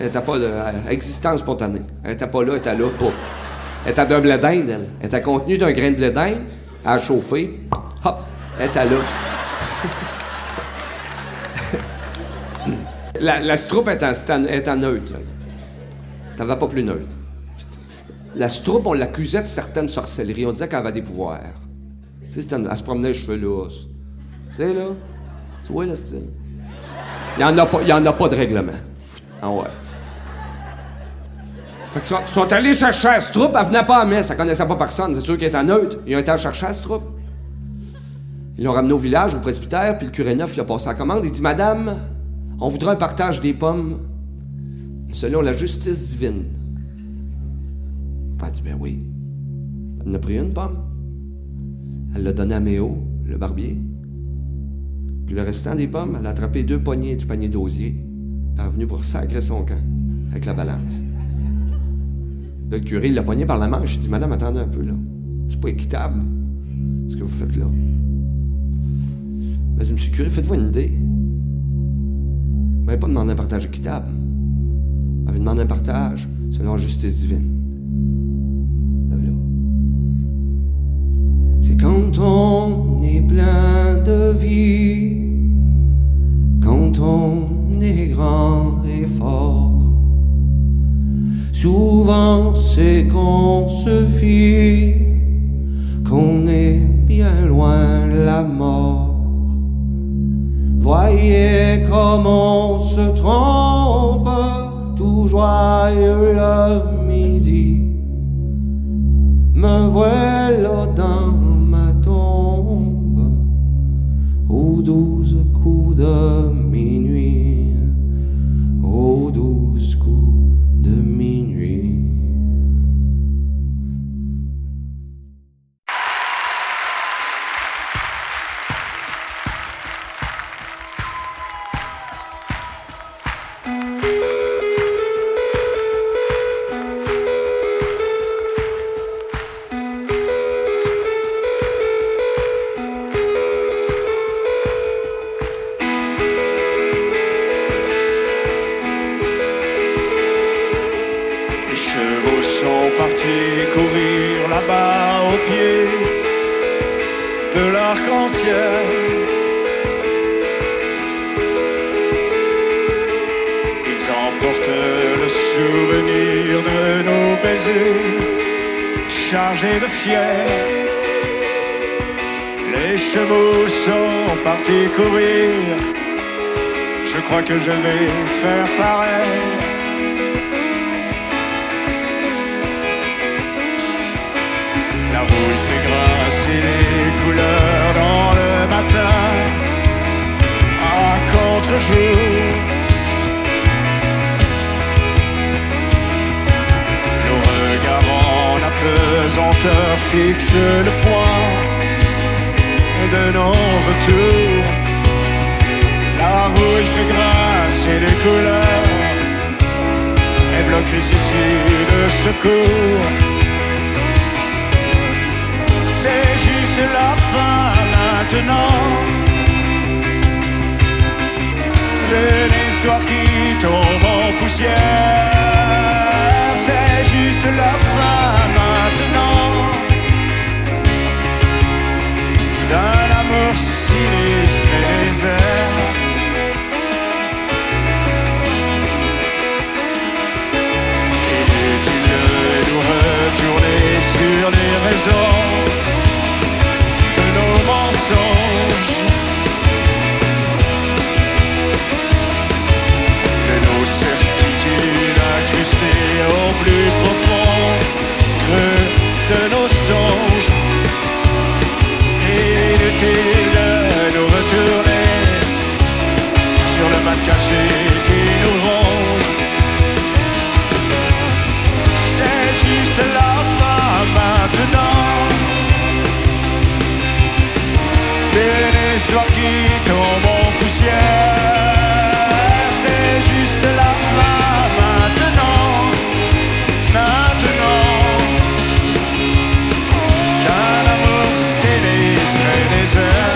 était pas de... Existence spontanée. Elle était pas là, elle était là, pouf. Elle était d'un blé d'Inde, elle. Elle était contenue d'un grain de blé d'Inde, à chauffer, hop, elle était là. La stroupe était neutre. T'avais pas plus neutre. La stroupe, on l'accusait de certaines sorcelleries. On disait qu'elle avait des pouvoirs. Tu sais, elle se promenait les cheveux lousses. Tu sais, là? Tu vois, là, c'est... Il n'y en a pas de règlement. Ah ouais. Fait qu'ils sont allés chercher à ce troupe, elle venait pas à messe, elle connaissait pas personne, c'est sûr qu'elle était neutre. Ils ont été à chercher à ce troupe. Ils l'ont ramené au village, au presbytère, puis le curé neuf, il a passé la commande, il dit « Madame, on voudrait un partage des pommes selon la justice divine. » Elle a dit « Ben oui. » Elle en a pris une pomme. Elle l'a donnée à Méo, le barbier. Puis le restant des pommes, elle a attrapé 2 poignées du panier d'osier, puis elle est venue pour sacrer son camp avec la balance. Le curé, il l'a poigné par la manche. Il dit « Madame, attendez un peu, là. C'est pas équitable, ce que vous faites là. » Elle dit « Monsieur le curé, faites-vous une idée. Vous m'avez pas demandé un partage équitable. Vous m'avez demandé un partage selon la justice divine. vie quand on est grand et fort. Souvent c'est qu'on se fie qu'on est bien loin de la mort. Voyez comme on se trompe, tout joyeux le midi. Me voilà dans ma tombe aux 12 coups de minuit, aux 12 coups de minuit. Que je vais faire pareil. La rouille fait grincer les couleurs dans le matin à contre-jour. Nos regards en apesanteur fixent le point de non-retour. La rouille fait grincer les couleurs et bloque les issues de secours. C'est juste la fin maintenant de l'histoire qui tombe en poussière. C'est juste la fin maintenant d'un amour sinistre et désert. Sur les raisons de nos mensonges, de nos certitudes incrustées au plus profond creux de nos songes. Inutile de nous retourner sur le mal caché qui nous ronge. C'est juste la maintenant d'une histoire qui tombe en poussière. C'est juste la fin maintenant, maintenant d'un amour sinistre et désert.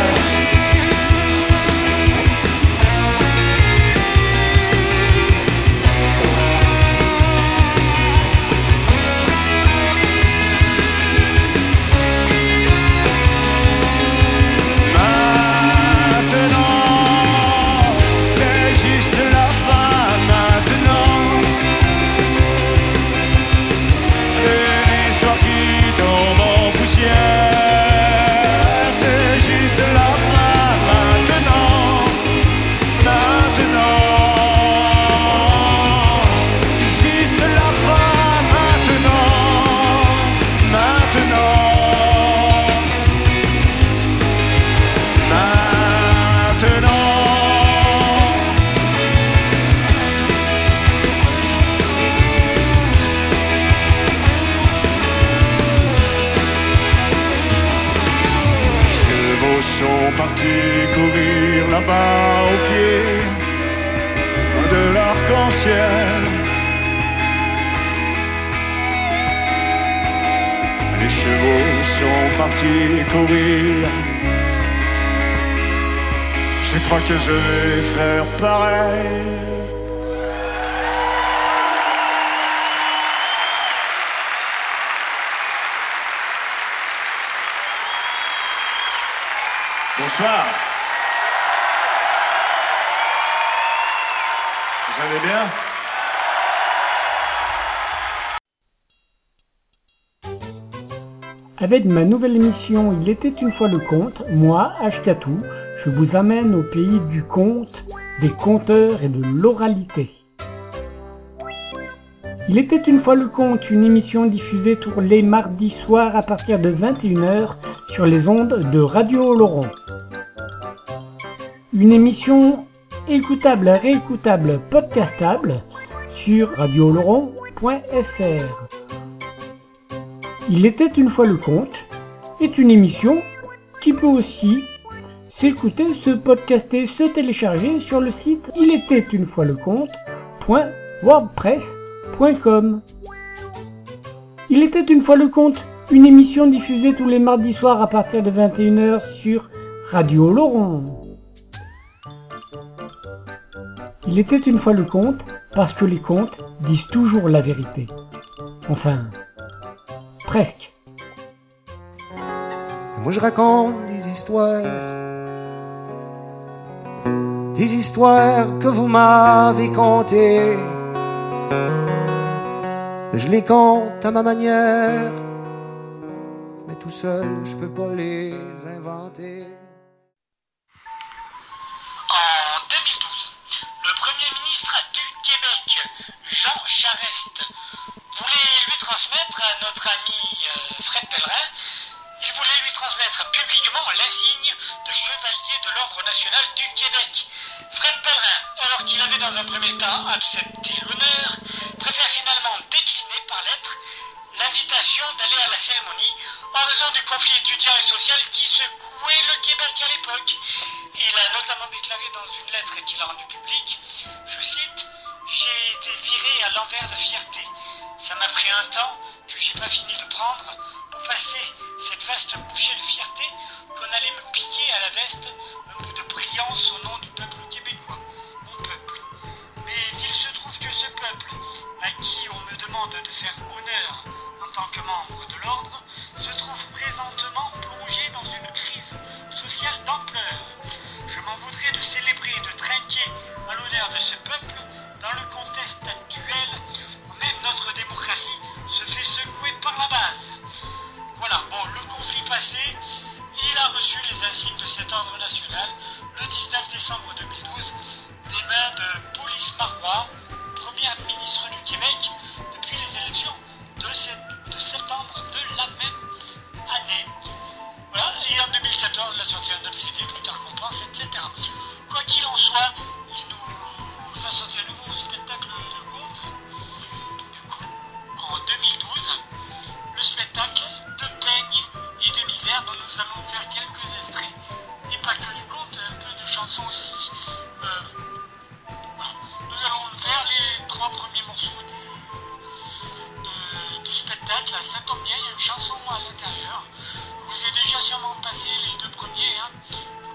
Les chevaux sont partis courir. Je crois que je vais faire pareil. Bonsoir. Vous allez bien? Avec ma nouvelle émission Il était une fois le conte, moi, Askatu, je vous amène au pays du conte, des conteurs et de l'oralité. Il était une fois le conte, une émission diffusée tous les mardis soirs à partir de 21h sur les ondes de Radio Oloron. Une émission écoutable, réécoutable, podcastable sur radiooloron.fr. Il était une fois le conte est une émission qui peut aussi s'écouter, se podcaster, se télécharger sur le site ilétaitunefoisleconte.wordpress.com. Il était une fois le conte, une émission diffusée tous les mardis soirs à partir de 21h sur Radio Laurent. Il était une fois le conte parce que les contes disent toujours la vérité. Enfin... presque. Moi je raconte des histoires que vous m'avez contées. Je les conte à ma manière, mais tout seul je peux pas les inventer. En 2012, le premier ministre du Québec, Charette, voulait lui transmettre à notre ami Fred Pellerin, il voulait lui transmettre publiquement l'insigne de chevalier de l'Ordre national du Québec. Fred Pellerin, alors qu'il avait dans un premier temps accepté l'honneur, préfère finalement décliner par lettre l'invitation d'aller à la cérémonie en raison du conflit étudiant et social qui secouait le Québec à l'époque. Il a notamment déclaré dans une lettre qu'il a rendue publique, je cite, « J'ai été viré à l'envers de fierté. Ça m'a pris un temps que j'ai pas fini de prendre pour passer cette vaste bouchée de fierté qu'on allait me piquer à la veste un bout de brillance au nom du peuple québécois, mon peuple. Mais il se trouve que ce peuple, à qui on me demande de faire honneur en tant que membre de l'ordre, se trouve présentement plongé dans une crise sociale d'ampleur. Je m'en voudrais de célébrer et de trinquer à l'honneur de ce peuple dans le contexte actuel. Même notre démocratie se fait secouer par la base. Voilà, bon, le conflit passé, il a reçu les insignes de cet ordre national le 19 décembre 2012 des mains de Police Marois, première ministre du Québec depuis les élections de septembre de la même année. Voilà, et en 2014, il a sorti un autre CD, plus tard qu'on pense, etc. Quoi qu'il en soit, il nous a sorti un nouveau spectacle de contes. En 2012, le spectacle de peigne et de misère dont nous allons faire quelques extraits, et pas que du conte, un peu de chansons aussi. Nous allons faire les trois premiers morceaux du spectacle. Là, ça tombe bien, il y a une chanson à l'intérieur. Je vous ai déjà sûrement passé les deux premiers, hein,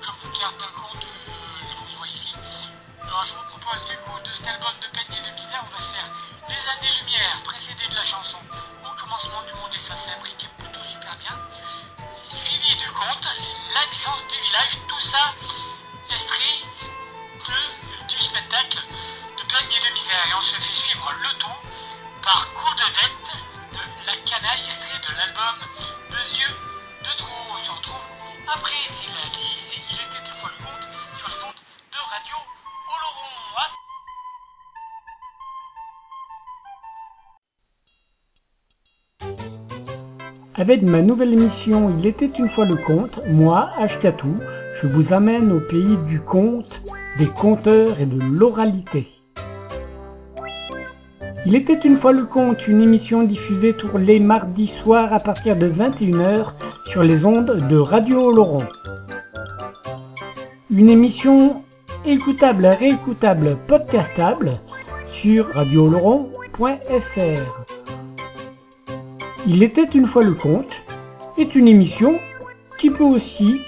comme pour certains contes, je vous vois ici. Alors je vous propose du coup de cet album de peine et de misère, on va se faire des années-lumière précédées de la chanson Au commencement du monde et ça s'imbrique plutôt super bien. Suivi du conte, La naissance du village, tout ça extrait du spectacle de peine et de misère. Et on se fait suivre le tout par Coup de dette de La canaille, extrait de l'album Deux yeux de trop. On se retrouve après, c'est Il était une fois le conte sur les ondes de Radio Oloron. Avec ma nouvelle émission Il était une fois le conte, moi, Askatu, je vous amène au pays du conte, des conteurs et de l'oralité. Il était une fois le conte, une émission diffusée tous les mardis soirs à partir de 21h sur les ondes de Radio Oloron. Une émission écoutable, réécoutable, podcastable sur radiooloron.fr. Il était une fois le conte est une émission qui peut aussi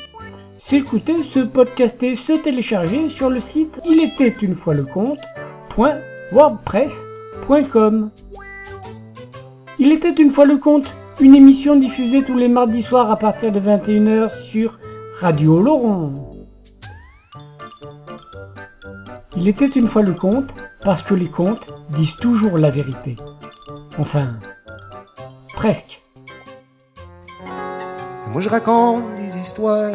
s'écouter, se podcaster, se télécharger sur le site ilétaitunefoisleconte.wordpress.com. Il était une fois le conte, une émission diffusée tous les mardis soirs à partir de 21h sur Radio Laurent. Il était une fois le conte parce que les contes disent toujours la vérité. Enfin, presque. Moi je raconte des histoires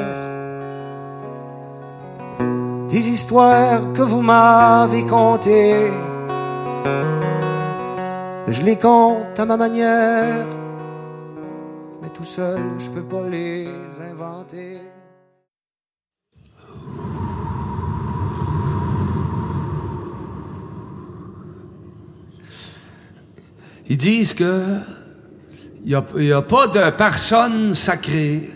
que vous m'avez contées. Je les conte à ma manière, mais tout seul je peux pas les inventer. Ils disent que il n'y a pas de personne sacrée,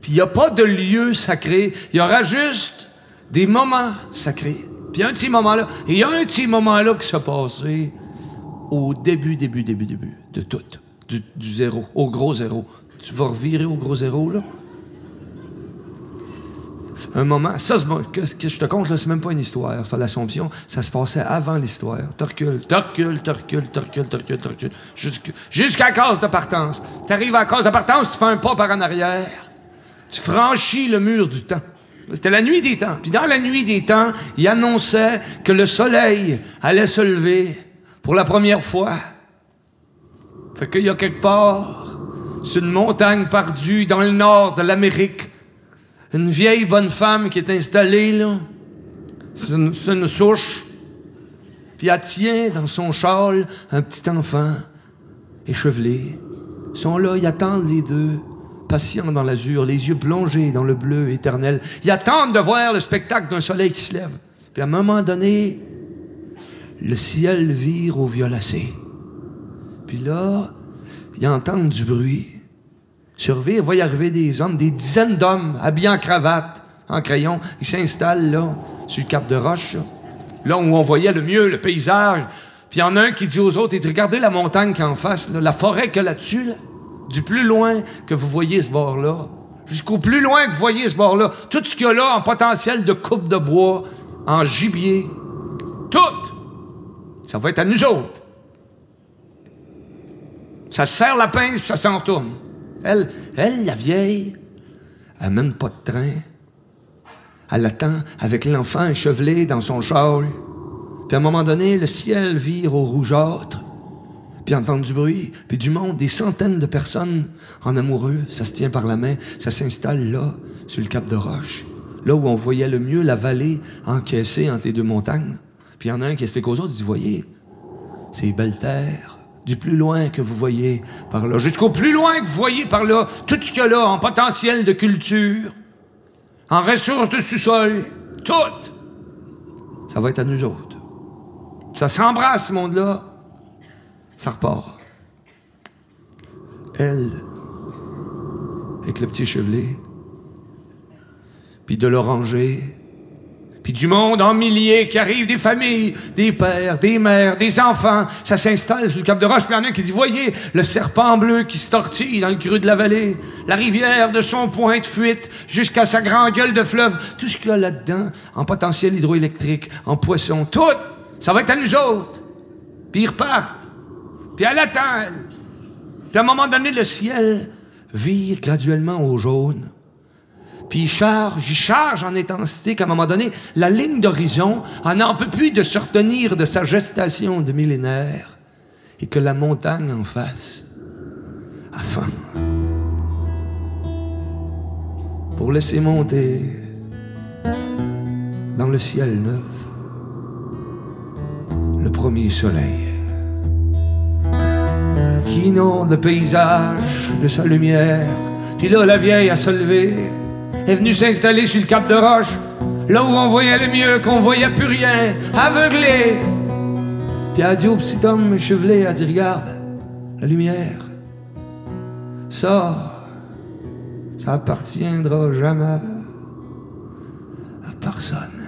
puis il n'y a pas de lieu sacré. Il y aura juste des moments sacrés. Puis il y a un petit moment là, et il y a un petit moment là qui s'est passé au début de tout, du zéro, au gros zéro. Tu vas revirer au gros zéro, là? Un moment, ça, ce que je te conte, là, c'est même pas une histoire, ça, l'Assomption, ça se passait avant l'histoire. Tu recules. Jusqu'à la case de partance. T'arrives à la case de partance, tu fais un pas par en arrière. Tu franchis le mur du temps. C'était la nuit des temps. Puis dans la nuit des temps, il annonçait que le soleil allait se lever pour la première fois. Fait qu'il y a quelque part, sur une montagne perdue dans le nord de l'Amérique, une vieille bonne femme qui est installée, là. C'est une souche. Puis elle tient dans son châle un petit enfant échevelé. Ils sont là, ils attendent les deux, patients dans l'azur, les yeux plongés dans le bleu éternel. Ils attendent de voir le spectacle d'un soleil qui se lève. Puis à un moment donné, le ciel vire au violacé. Puis là, ils entendent du bruit. Survivre, voit y arriver des hommes, des dizaines d'hommes, habillés en cravate, en crayon. Ils s'installent, là, sur le cap de roche, là où on voyait le mieux le paysage. Puis il y en a un qui dit aux autres, il dit, regardez la montagne qu'en face, là, la forêt qu'il y a là-dessus, là, du plus loin que vous voyez ce bord-là, jusqu'au plus loin que vous voyez ce bord-là, tout ce qu'il y a là en potentiel de coupe de bois, en gibier, tout, ça va être à nous autres. Ça serre la pince, puis ça s'en tourne. Elle, la vieille, elle mène pas de train. Elle attend avec l'enfant échevelé dans son châle. Puis à un moment donné, le ciel vire au rougeâtre. Puis entend du bruit, puis du monde, des centaines de personnes en amoureux. Ça se tient par la main, ça s'installe là, sur le cap de roche. Là où on voyait le mieux la vallée encaissée entre les deux montagnes. Puis il y en a un qui explique aux autres, il dit, voyez, ces belles terres. Du plus loin que vous voyez par là, jusqu'au plus loin que vous voyez par là, tout ce qu'il y a là en potentiel de culture, en ressources de sous-sol, tout, ça va être à nous autres. Ça s'embrasse, ce monde-là, ça repart. Elle, avec le petit chevelé, puis de l'oranger, puis du monde en milliers qui arrive, des familles, des pères, des mères, des enfants. Ça s'installe sur le cap de roche. Puis il y en a un qui dit, voyez, le serpent bleu qui se tortille dans le creux de la vallée. La rivière de son point de fuite jusqu'à sa grande gueule de fleuve. Tout ce qu'il y a là-dedans, en potentiel hydroélectrique, en poisson, tout, ça va être à nous autres. Puis ils repartent. Puis elle attend. Puis à un moment donné, le ciel vire graduellement au jaune. Puis il charge en intensité qu'à un moment donné, la ligne d'horizon en n'en peut plus de se retenir de sa gestation de millénaires et que la montagne en face a faim. Pour laisser monter dans le ciel neuf le premier soleil qui inonde le paysage de sa lumière. Puis là, la vieille a se levé. Est venue s'installer sur le cap de roche, là où on voyait le mieux, qu'on voyait plus rien, aveuglé. Puis elle a dit au petit homme échevelé, elle a dit, regarde, la lumière, ça appartiendra jamais à personne.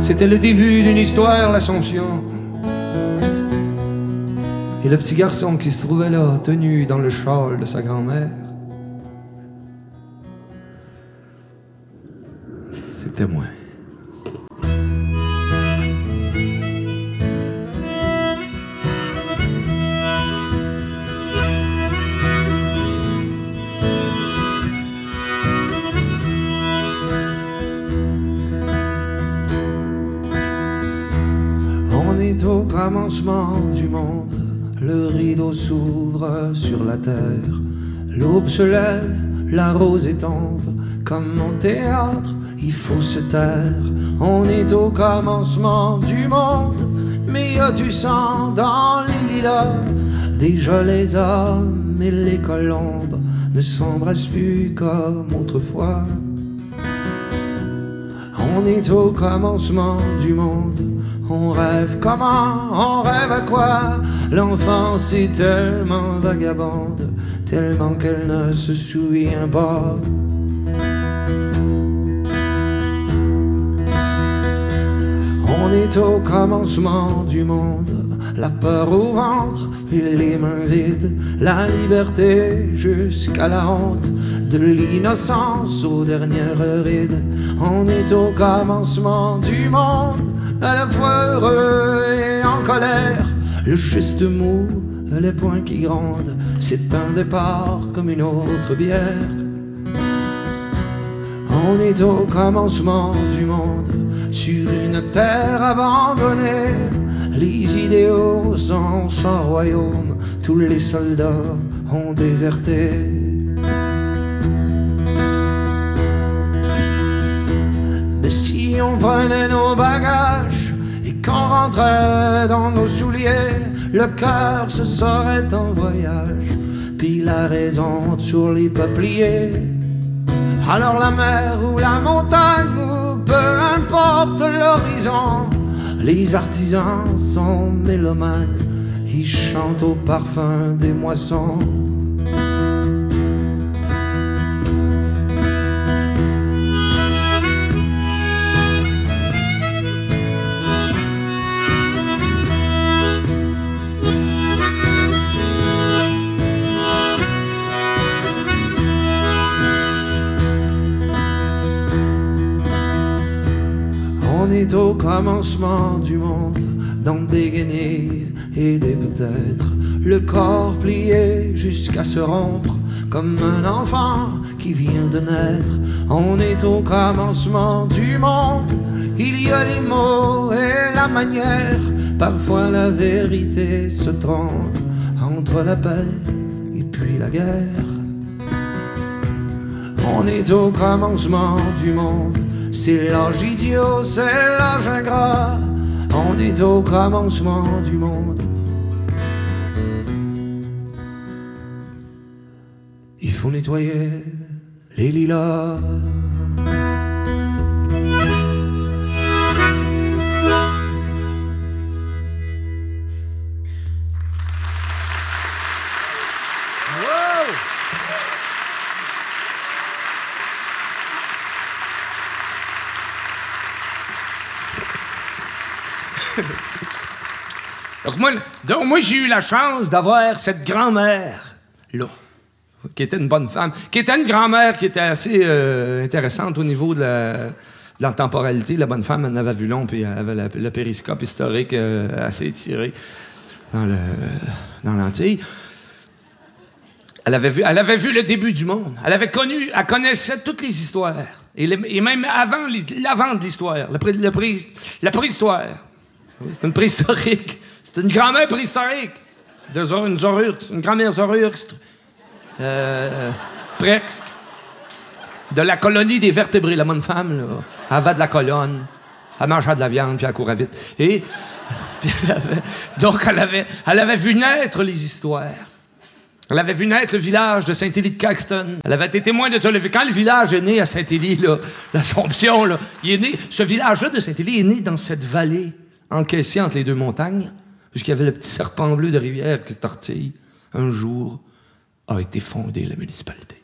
C'était le début d'une histoire, l'Assomption. Et le petit garçon qui se trouvait là, tenu dans le châle de sa grand-mère, témoin. commencement du monde, le rideau s'ouvre sur la terre. L'aube se lève, la rose étombe, comme mon théâtre, il faut se taire. On est au commencement du monde, mais y a du sang dans les lilas. Déjà les hommes et les colombes ne s'embrassent plus comme autrefois. On est au commencement du monde, on rêve comment, on rêve à quoi? L'enfance est tellement vagabonde, tellement qu'elle ne se souvient pas. On est au commencement du monde, la peur au ventre et les mains vides, la liberté jusqu'à la honte, de l'innocence aux dernières rides. On est au commencement du monde, à la fois heureux et en colère, le geste mou, les poings qui grondent, c'est un départ comme une autre bière. On est au commencement du monde, sur une terre abandonnée, les idéaux sont sans royaume, tous les soldats ont déserté. Mais si on prenait nos bagages et qu'on rentrait dans nos souliers, le cœur se serait en voyage, puis la raison sur les peupliers. Alors la mer ou la montagne ou peu importe l'horizon, les artisans sont mélomanes, ils chantent au parfum des moissons. On est au commencement du monde, dans des guenilles et des peut-être, le corps plié jusqu'à se rompre, comme un enfant qui vient de naître. On est au commencement du monde, il y a les mots et la manière, parfois la vérité se trompe, entre la paix et puis la guerre. On est au commencement du monde, c'est l'âge idiot, c'est l'âge ingrat, on est au commencement du monde. Il faut nettoyer les lilas. Donc moi j'ai eu la chance d'avoir cette grand-mère-là, qui était une bonne femme, qui était une grand-mère qui était assez intéressante au niveau de la temporalité. La bonne femme, elle en avait vu long, puis elle avait le périscope historique assez étiré dans l'Antille. Elle avait vu le début du monde. Elle connaissait toutes les histoires. Et même avant l'avant de l'histoire, la préhistoire. Oui, c'est une préhistorique. C'est une grand-mère préhistorique. Une Zorurx. Une grand-mère Zorurx. Presque. De la colonie des vertébrés. La bonne femme, là. Elle avait de la colonne. Elle mangeait de la viande, puis elle courait vite. Et. Elle avait vu naître les histoires. Elle avait vu naître le village de Saint-Élie-de-Caxton. Elle avait été témoin de ça. Quand le village est né à Saint-Élie, là, l'Assomption, là, il est né. Ce village-là de Saint-Élie est né dans cette vallée, encaissé entre les deux montagnes, puisqu'il y avait le petit serpent bleu de rivière qui se tortille. Un jour, a été fondée la municipalité.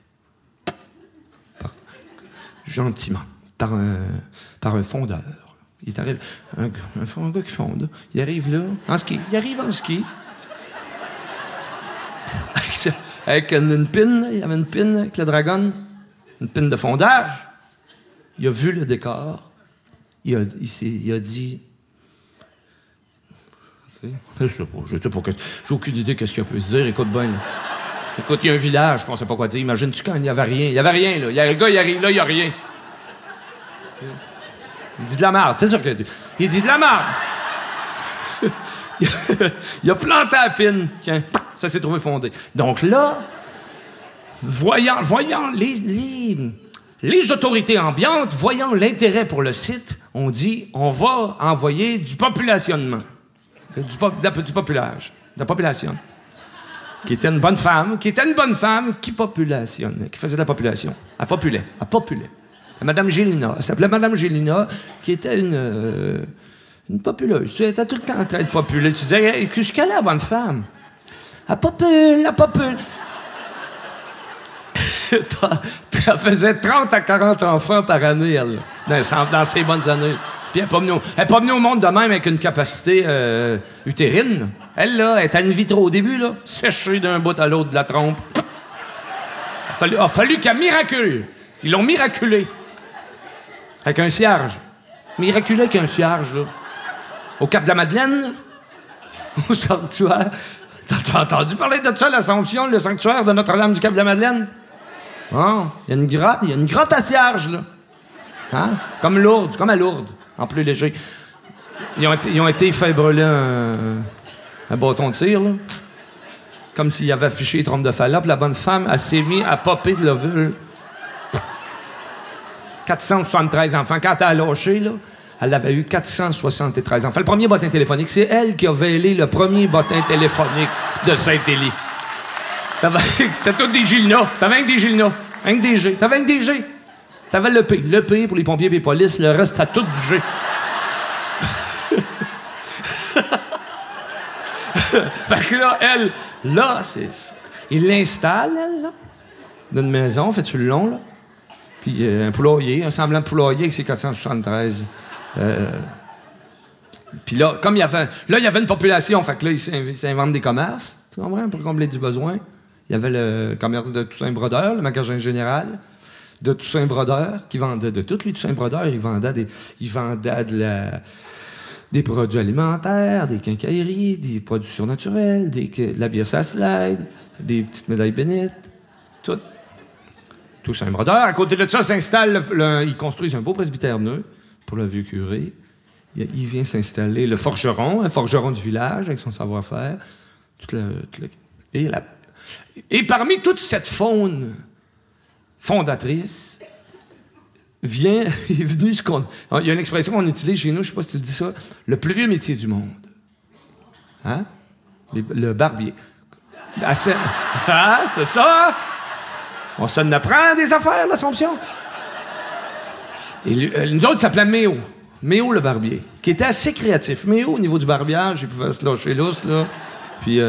Gentiment. Par un fondeur. Il arrive... Un gars qui fonde. Il arrive là, en ski. Avec une pine. Il avait une pine avec la dragonne. Une pine de fondage. Il a vu le décor. Il a dit... Je sais pas. J'ai aucune idée qu'est-ce qu'il peut se dire. Écoute bien. Écoute, il y a un village, je pensais pas quoi dire. Imagine-tu quand il n'y avait rien. Il n'y avait rien, là. Le gars, il arrive là, il n'y a rien. Il dit de la merde. C'est sûr qu'il a dit. Il dit de la merde. Il a planté à la pine quand ça s'est trouvé fondé. Donc là, voyant les autorités ambiantes, voyant l'intérêt pour le site, on dit on va envoyer du populationnement, de la population. Qui était une bonne femme, qui populationnait, qui faisait de la population. Elle populait, Madame Gélinas, elle s'appelait Madame Gélinas, qui était une populeuse. Elle était tout le temps en train de populer. Tu disais, qu'est-ce qu'elle a, la bonne femme? Elle popule, Elle faisait 30 à 40 enfants par année, elle, dans ses bonnes années. Puis elle n'est pas venue au monde de même avec une capacité utérine. Elle, là, elle était in vitro au début, là, séchée d'un bout à l'autre de la trompe. Il a fallu qu'elle miracule. Ils l'ont miraculé. Avec un cierge. Miraculé avec un cierge, là. Au Cap-de-la-Madeleine, au sanctuaire. T'as entendu parler de ça, l'Assomption, le sanctuaire de Notre-Dame du Cap-de-la-Madeleine? Hein? Il y a une grotte à cierge, là. Hein? Comme à Lourdes. En plus léger. Ils ont été fait brûler un bâton de cire, là. Comme s'il y avait affiché les trompes de Fallope. La bonne femme, elle s'est mise à popper de l'ovule. 473 enfants. Quand elle a lâché, là, elle avait eu 473 enfants. Le premier bottin téléphonique, c'est elle qui a vêlé le premier bottin téléphonique de Saint-Élie. T'avais tous des Gélinas. T'avais un que des G. T'avais le P. Le P pour les pompiers et les polices. Le reste, t'as tout du G. Fait que là, elle... Là, c'est... Il l'installe, elle, là. D'une maison, fais-tu le long, là? Puis un poulailler, un semblant de poulailler avec ses 473. Puis là, comme il y avait une population, fait que là, ils s'inventent des commerces, tu comprends, pour combler du besoin. Il y avait le commerce de Toussaint Brodeur, le magasin général de Toussaint Brodeur, qui vendait de tout. Lui, Toussaint Brodeur, il vendait des produits alimentaires, des quincailleries, des produits surnaturels, de la bière ça slide, des petites médailles bénites, tout. Toussaint Brodeur. À côté de ça, s'installe... Ils construisent un beau presbytère neuf pour le vieux curé. Il vient s'installer le forgeron, un forgeron du village avec son savoir-faire. Et parmi toute cette faune fondatrice, est venu ce qu'on... Il y a une expression qu'on utilise chez nous, je ne sais pas si tu le dis ça, le plus vieux métier du monde. Hein? Le barbier. Ah, c'est ça! On s'en apprend des affaires, l'Assomption. Et nous autres, il s'appelait Méo. Méo le barbier, qui était assez créatif. Méo, au niveau du barbiage, il pouvait se lâcher lousse, là. Puis,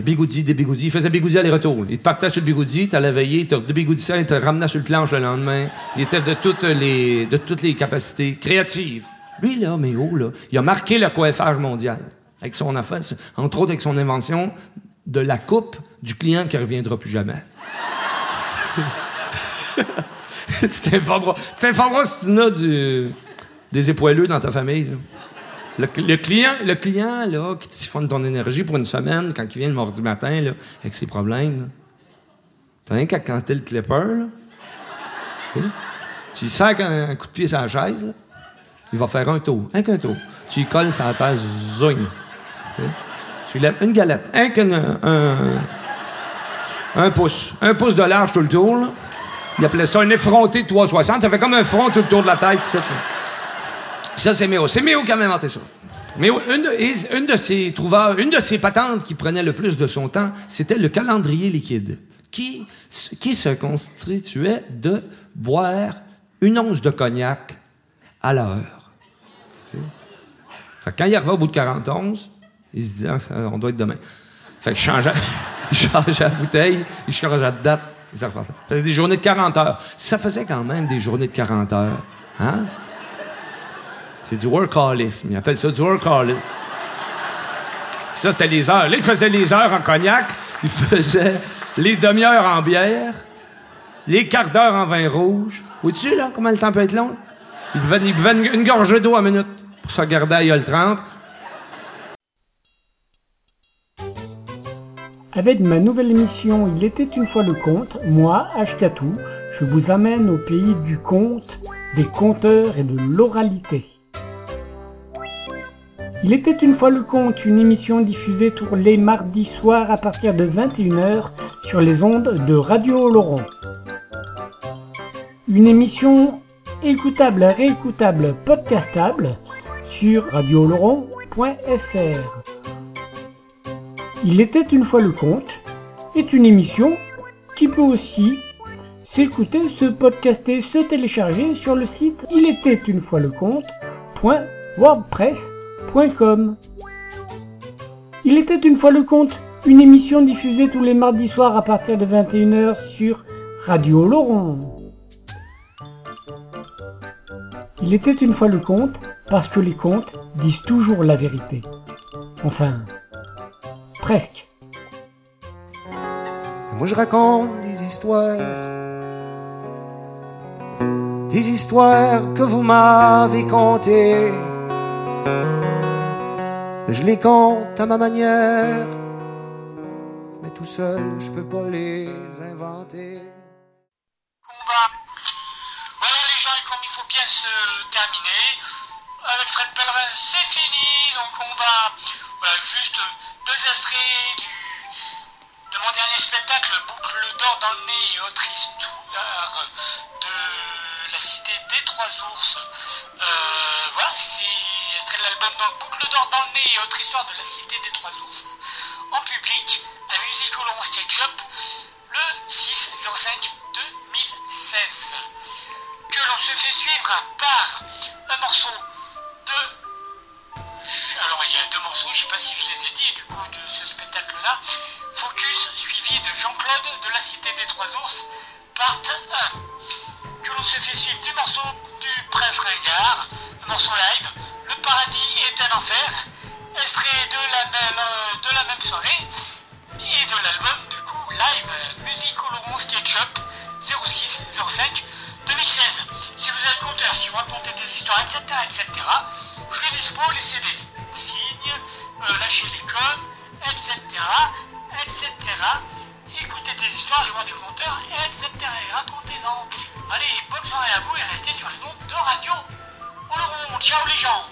bigoudis. Il faisait bigoudis aller-retour. Il te partait sur le bigoudis, t'allais veiller, te débigoudissait, il te ramenait sur le planche le lendemain. Il était de toutes les capacités créatives. Lui, là, Méo, là, il a marqué le coiffage mondial. Avec son affaire, entre autres avec son invention de la coupe du client qui ne reviendra plus jamais. Tu t'informeras si tu as des époileux dans ta famille. Le client là, qui siphonne ton énergie pour une semaine quand il vient le mardi matin là, avec ses problèmes. T'as rien qu'à canter le clipper. Là. Tu lui sers un coup de pied sur la chaise. Là. Il va faire un tour. Rien qu'un tour. Tu lui colles sur la tête. Zing. Tu lui lèves une galette. Rien qu'un pouce de large tout le tour. Là. Il appelait ça un effronté de 360. Ça fait comme un front tout le tour de la tête. Ça, c'est Méo. C'est Méo qui a inventé ça. Méo, une de ses trouveurs, une de ses patentes qui prenait le plus de son temps, c'était le calendrier liquide, qui se constituait de boire une once de cognac à l'heure. Okay. Fait que quand il arrivait au bout de 40 onces, il se disait « on doit être demain ». Fait que il changeait la bouteille, il changeait la date. Ça faisait des journées de 40 heures. Ça faisait quand même des journées de 40 heures. Hein? C'est du workaholisme. Ils appellent ça du workaholisme. Ça, c'était les heures. Là, ils faisaient les heures en cognac. Ils faisaient les demi-heures en bière. Les quarts d'heure en vin rouge. Où-dessus, là? Comment le temps peut être long? Ils buvaient une gorgée d'eau à minute pour se garder à gueule 30. Avec ma nouvelle émission Il était une fois le conte, moi, Askatu, je vous amène au pays du conte, des conteurs et de l'oralité. Il était une fois le conte, une émission diffusée tous les mardis soirs à partir de 21h sur les ondes de Radio Oloron. Une émission écoutable, réécoutable, podcastable sur radiooloron.fr. Il était une fois le conte est une émission qui peut aussi s'écouter, se podcaster, se télécharger sur le site ilétaitunefoisleconte.wordpress.com. Il était une fois le conte, une émission diffusée tous les mardis soirs à partir de 21h sur Radio Laurent. Il était une fois le conte, parce que les contes disent toujours la vérité. Enfin, presque. Moi je raconte des histoires que vous m'avez contées. Je les compte à ma manière, mais tout seul, je peux pas les inventer. Voilà les gens, comme il faut bien se terminer. Avec Fred Pellerin, c'est fini. Donc on va juste deux extraits de mon dernier spectacle, Boucle d'or dans le nez, et autre histoire de la cité des 3 ours. Voilà, c'est extrait de l'album donc Boucle d'or dans le nez et autre histoire de la cité des 3 ours en public à Music Oloron Skate Chope le 6/05/2016, que l'on se fait suivre par un morceau de... Alors il y a deux morceaux, je sais pas si je les ai dit, du coup, de ce spectacle là, Focus suivi de Jean-Claude de la cité des 3 ours part 1, que l'on se fait suivre du morceau du Prince Ringard, morceau live, Le Paradis est un Enfer, extrait de la même soirée, et de l'album, du coup, live, Music Oloron Skate Chope 06/05/2016. Si vous êtes conteur, si vous racontez des histoires, etc., etc., je suis dispo, laissez des signes, lâchez les coms, etc., etc., écoutez des histoires, allez voir des conteurs, etc., et racontez-en. Allez, bonne soirée à vous et restez sur les ondes de Radio Oloron. Ciao les gens.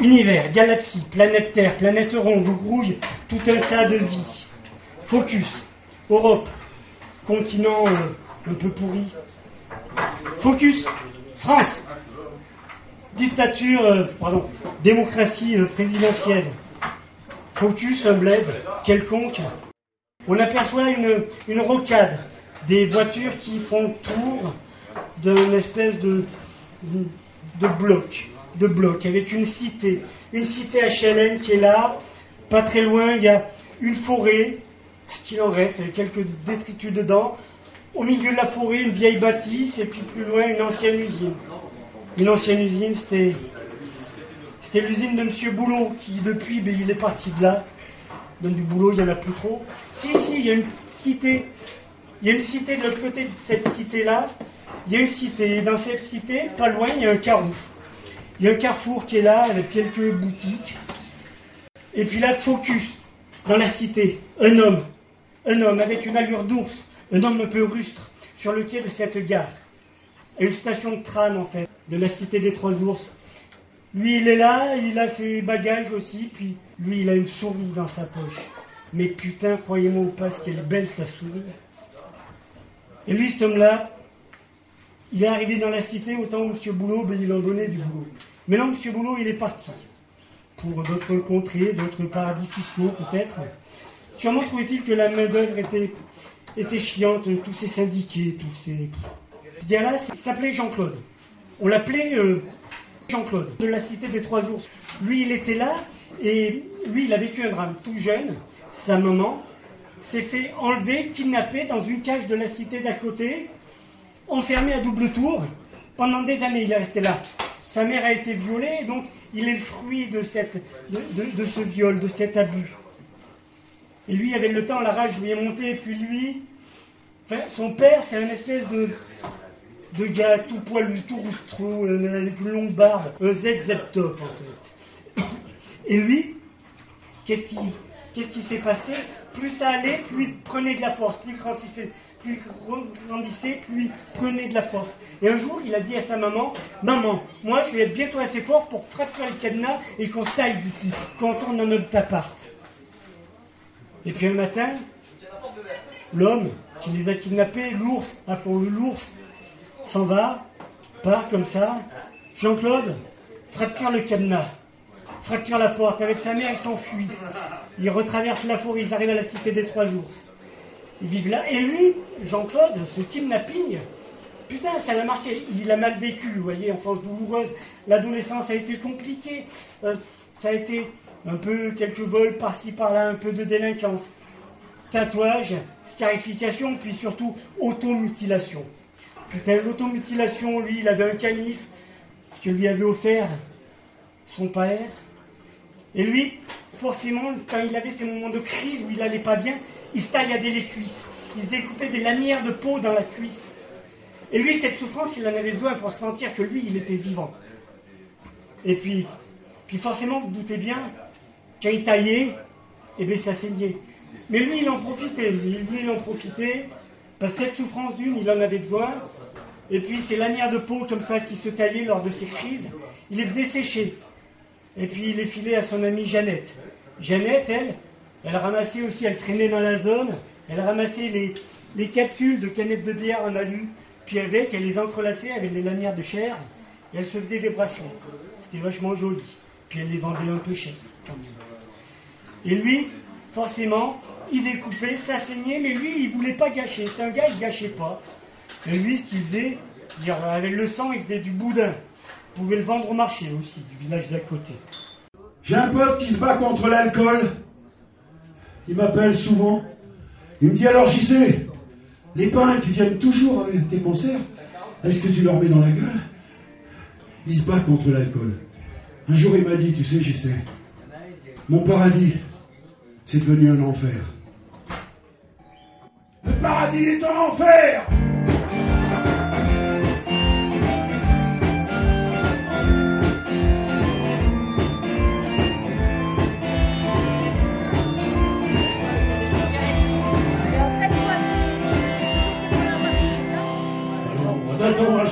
Univers, galaxie, planète Terre, planète ronde, grouille, tout un tas de vies. Focus, Europe, continent un peu pourri. Focus, France, dictature, démocratie présidentielle. Focus, un bled quelconque. On aperçoit une rocade, des voitures qui font tour d'une espèce de bloc, avec une cité HLM qui est là. Pas très loin, il y a une forêt, ce qu'il en reste, avec quelques détritus dedans. Au milieu de la forêt, une vieille bâtisse, et puis plus loin, une ancienne usine. Une ancienne usine, c'était l'usine de Monsieur Boulot, qui depuis, il est parti de là. Donc du boulot, il n'y en a plus trop. Si, il y a une cité. Il y a une cité de l'autre côté de cette cité-là. Il y a une cité. Et dans cette cité, pas loin, il y a un carrefour. Il y a un carrefour qui est là, avec quelques boutiques. Et puis là, Focus, dans la cité, un homme. Un homme avec une allure d'ours. Un homme un peu rustre, sur le quai de cette gare. À une station de tram, en fait, de la cité des 3 ours. Lui, il est là, il a ses bagages aussi. Puis lui, il a une souris dans sa poche. Mais putain, croyez-moi ou pas, ce qu'elle est belle, sa souris. Et lui, cet homme-là, il est arrivé dans la cité au temps où M. Boulot, il en donnait du boulot. Mais non, M. Boulot, il est parti. Pour d'autres contrées, d'autres paradis fiscaux, peut-être. Sûrement trouvait-il que la main-d'œuvre était chiante, tous ces syndiqués, tous ces... Ce gars-là, il s'appelait Jean-Claude. On l'appelait Jean-Claude, de la cité des 3 ours. Lui, il était là, et lui, il a vécu un drame. Tout jeune, sa maman s'est fait enlever, kidnapper dans une cage de la cité d'à côté, enfermé à double tour. Pendant des années, il est resté là. Sa mère a été violée, et donc il est le fruit de ce viol, de cet abus. Et lui, avec le temps, la rage lui est montée, et puis lui, son père, c'est une espèce de gars tout poilu, tout roustro, avec une longue barbe, un ZZ Top, en fait. Et lui, qu'est-ce qui s'est passé ? Plus ça allait, plus il prenait de la force, plus il grossissait, plus grandissait, plus il prenait de la force. Et un jour, il a dit à sa maman, « Maman, moi, je vais être bientôt assez fort pour fracturer le cadenas et qu'on se taille d'ici, qu'on tourne dans notre appart. » Et puis un matin, l'homme qui les a kidnappés, l'ours, appelons-le l'ours, s'en va, part comme ça. Jean-Claude fracture le cadenas, fracture la porte. Avec sa mère, il s'enfuit. Il retraverse la forêt, ils arrivent à la cité des 3 ours. Ils vivent là. Et lui, Jean-Claude, ce kidnapping, putain, ça l'a marqué. Il a mal vécu, vous voyez, enfance douloureuse. L'adolescence a été compliquée. Ça a été un peu quelques vols par-ci, par-là, un peu de délinquance. Tatouage, scarification, puis surtout automutilation. Putain, l'automutilation, lui, il avait un canif que lui avait offert son père. Et lui, forcément, quand il avait ces moments de crise où il n'allait pas bien, il se tailladait les cuisses. Il se découpait des lanières de peau dans la cuisse. Et lui, cette souffrance, il en avait besoin pour sentir que lui, il était vivant. Et puis forcément, vous doutez bien, quand il taillait, eh bien, ça saignait. Mais lui, il en profitait. Parce que cette souffrance d'une, il en avait besoin. Et puis, ces lanières de peau comme ça qui se taillaient lors de ces crises, il les faisait sécher. Et puis, il les filait à son amie Jeannette. Jeannette, elle ramassait aussi, elle traînait dans la zone, elle ramassait les capsules de canettes de bière en alu, puis elle les entrelaçait avec les lanières de chair, et elle se faisait des bracelets. C'était vachement joli. Puis, elle les vendait un peu cher, quand même. Et lui, forcément, il découpait, ça saignait, mais lui, il voulait pas gâcher. C'est un gars, il gâchait pas. Et lui, ce qu'il faisait, avec le sang, il faisait du boudin. Il pouvait le vendre au marché aussi, du village d'à côté. J'ai un pote qui se bat contre l'alcool. Il m'appelle souvent. Il me dit, alors JC, les parrains qui viennent toujours avec tes concerts, est-ce que tu leur mets dans la gueule? Il se bat contre l'alcool. Un jour, il m'a dit, tu sais, JC, mon paradis, c'est devenu un enfer. Le paradis est un enfer!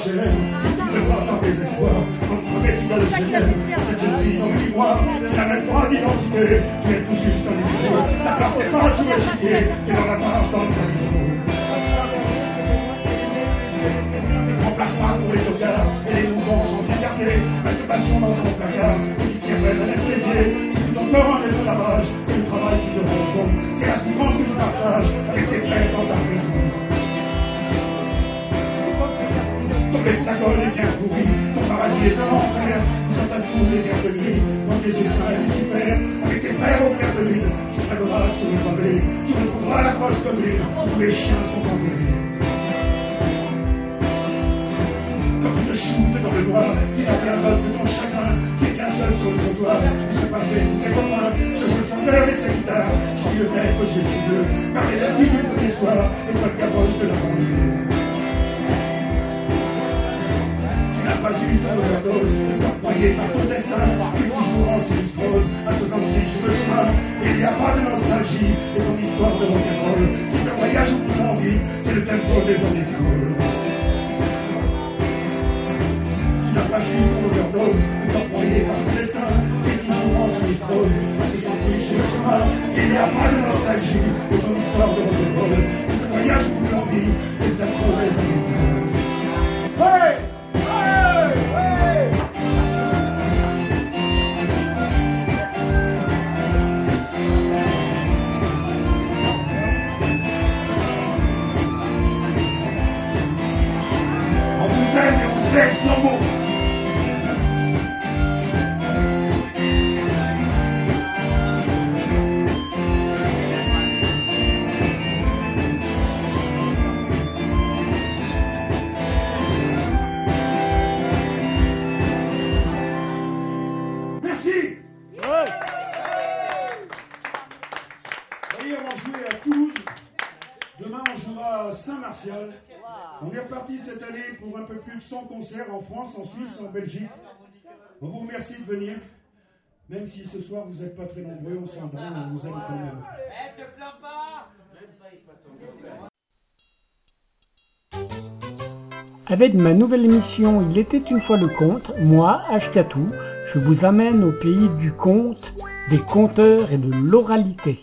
Ne vois pas mes espoirs, entre mes dans le chenel, cette jeune fille dans le miroir, qui n'a même pas d'identité, qui est tout juste un micro, la place n'est pas sous l'échiquier, et dans la marche dans le camion. Ne prends place pas pour les tocards, et les mouvements sont incarnés, masturbation dans ton placard, qui tirerait d'anesthésier, c'est tout encore un esclavage, c'est le travail qui te rend compte, c'est la souffrance que tu partages avec tes frères dans ta maison. Ton hexagone est bien pourri, ton paradis est un enfer, où s'entassent tous les guerres de gris, dans tes essaims et Lucifer, avec tes frères au clair de lune, tu traîneras sur les pavés, tu retrouveras la grosse commune, où les chiens sont enterrés. Quand tu te shootes dans le noir, qui n'a rien d'autre que ton chagrin, qui est qu'un seul sur le comptoir, où se passaient tous tes copains, je veux ton cœur et sa guitare, je suis le maître, j'ai si bleu, parler la vie du premier soir, et toi le caboche de la banlieue. Pas eu ton overdose, de t'envoyer par ton destin, tu toujours en sinistrose, à 70 sur le chemin. Il n'y a pas de nostalgie, et ton histoire de rock'n'roll, c'est un voyage où tu m'en vis, c'est le tempo des années folles. Tu n'as pas eu ton overdose, de t'envoyer par ton destin, tu toujours en sinistrose, à 70 sur le chemin. Il n'y a pas de nostalgie, et ton histoire de rock'n'roll, c'est un voyage où tu m'en vis, c'est le tempo des années folles. Hey! Laisse nos mots. Merci. D'ailleurs, on jouait à Toulouse. Demain, on jouera à Saint-Martial. On est reparti cette année pour un peu plus de 100 concerts en France, en Suisse, en Belgique. On vous remercie de venir. Même si ce soir vous n'êtes pas très nombreux, on s'en branle, on vous aime quand même. Eh, te plains pas! Avec ma nouvelle émission Il était une fois le conte, moi, Askatu, je vous amène au pays du conte, des conteurs et de l'oralité.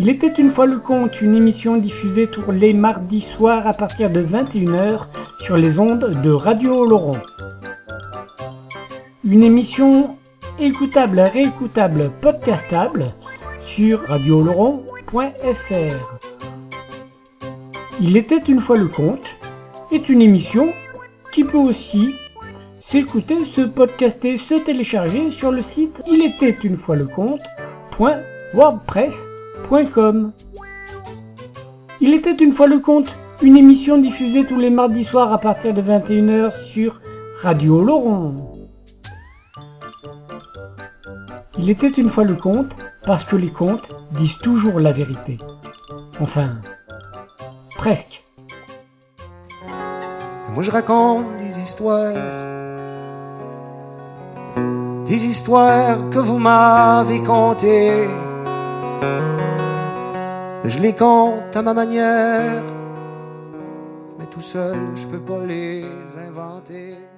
Il était une fois le conte, une émission diffusée tous les mardis soirs à partir de 21h sur les ondes de Radio Oloron. Une émission écoutable, réécoutable, podcastable sur radiooloron.fr. Il était une fois le conte est une émission qui peut aussi s'écouter, se podcaster, se télécharger sur le site ilétaitunefoisleconte.wordpress.com. Il était une fois le conte, une émission diffusée tous les mardis soirs à partir de 21h sur Radio Laurent. Il était une fois le conte parce que les contes disent toujours la vérité. Enfin, presque. Moi je raconte des histoires que vous m'avez contées. Je les compte à ma manière, mais tout seul je peux pas les inventer.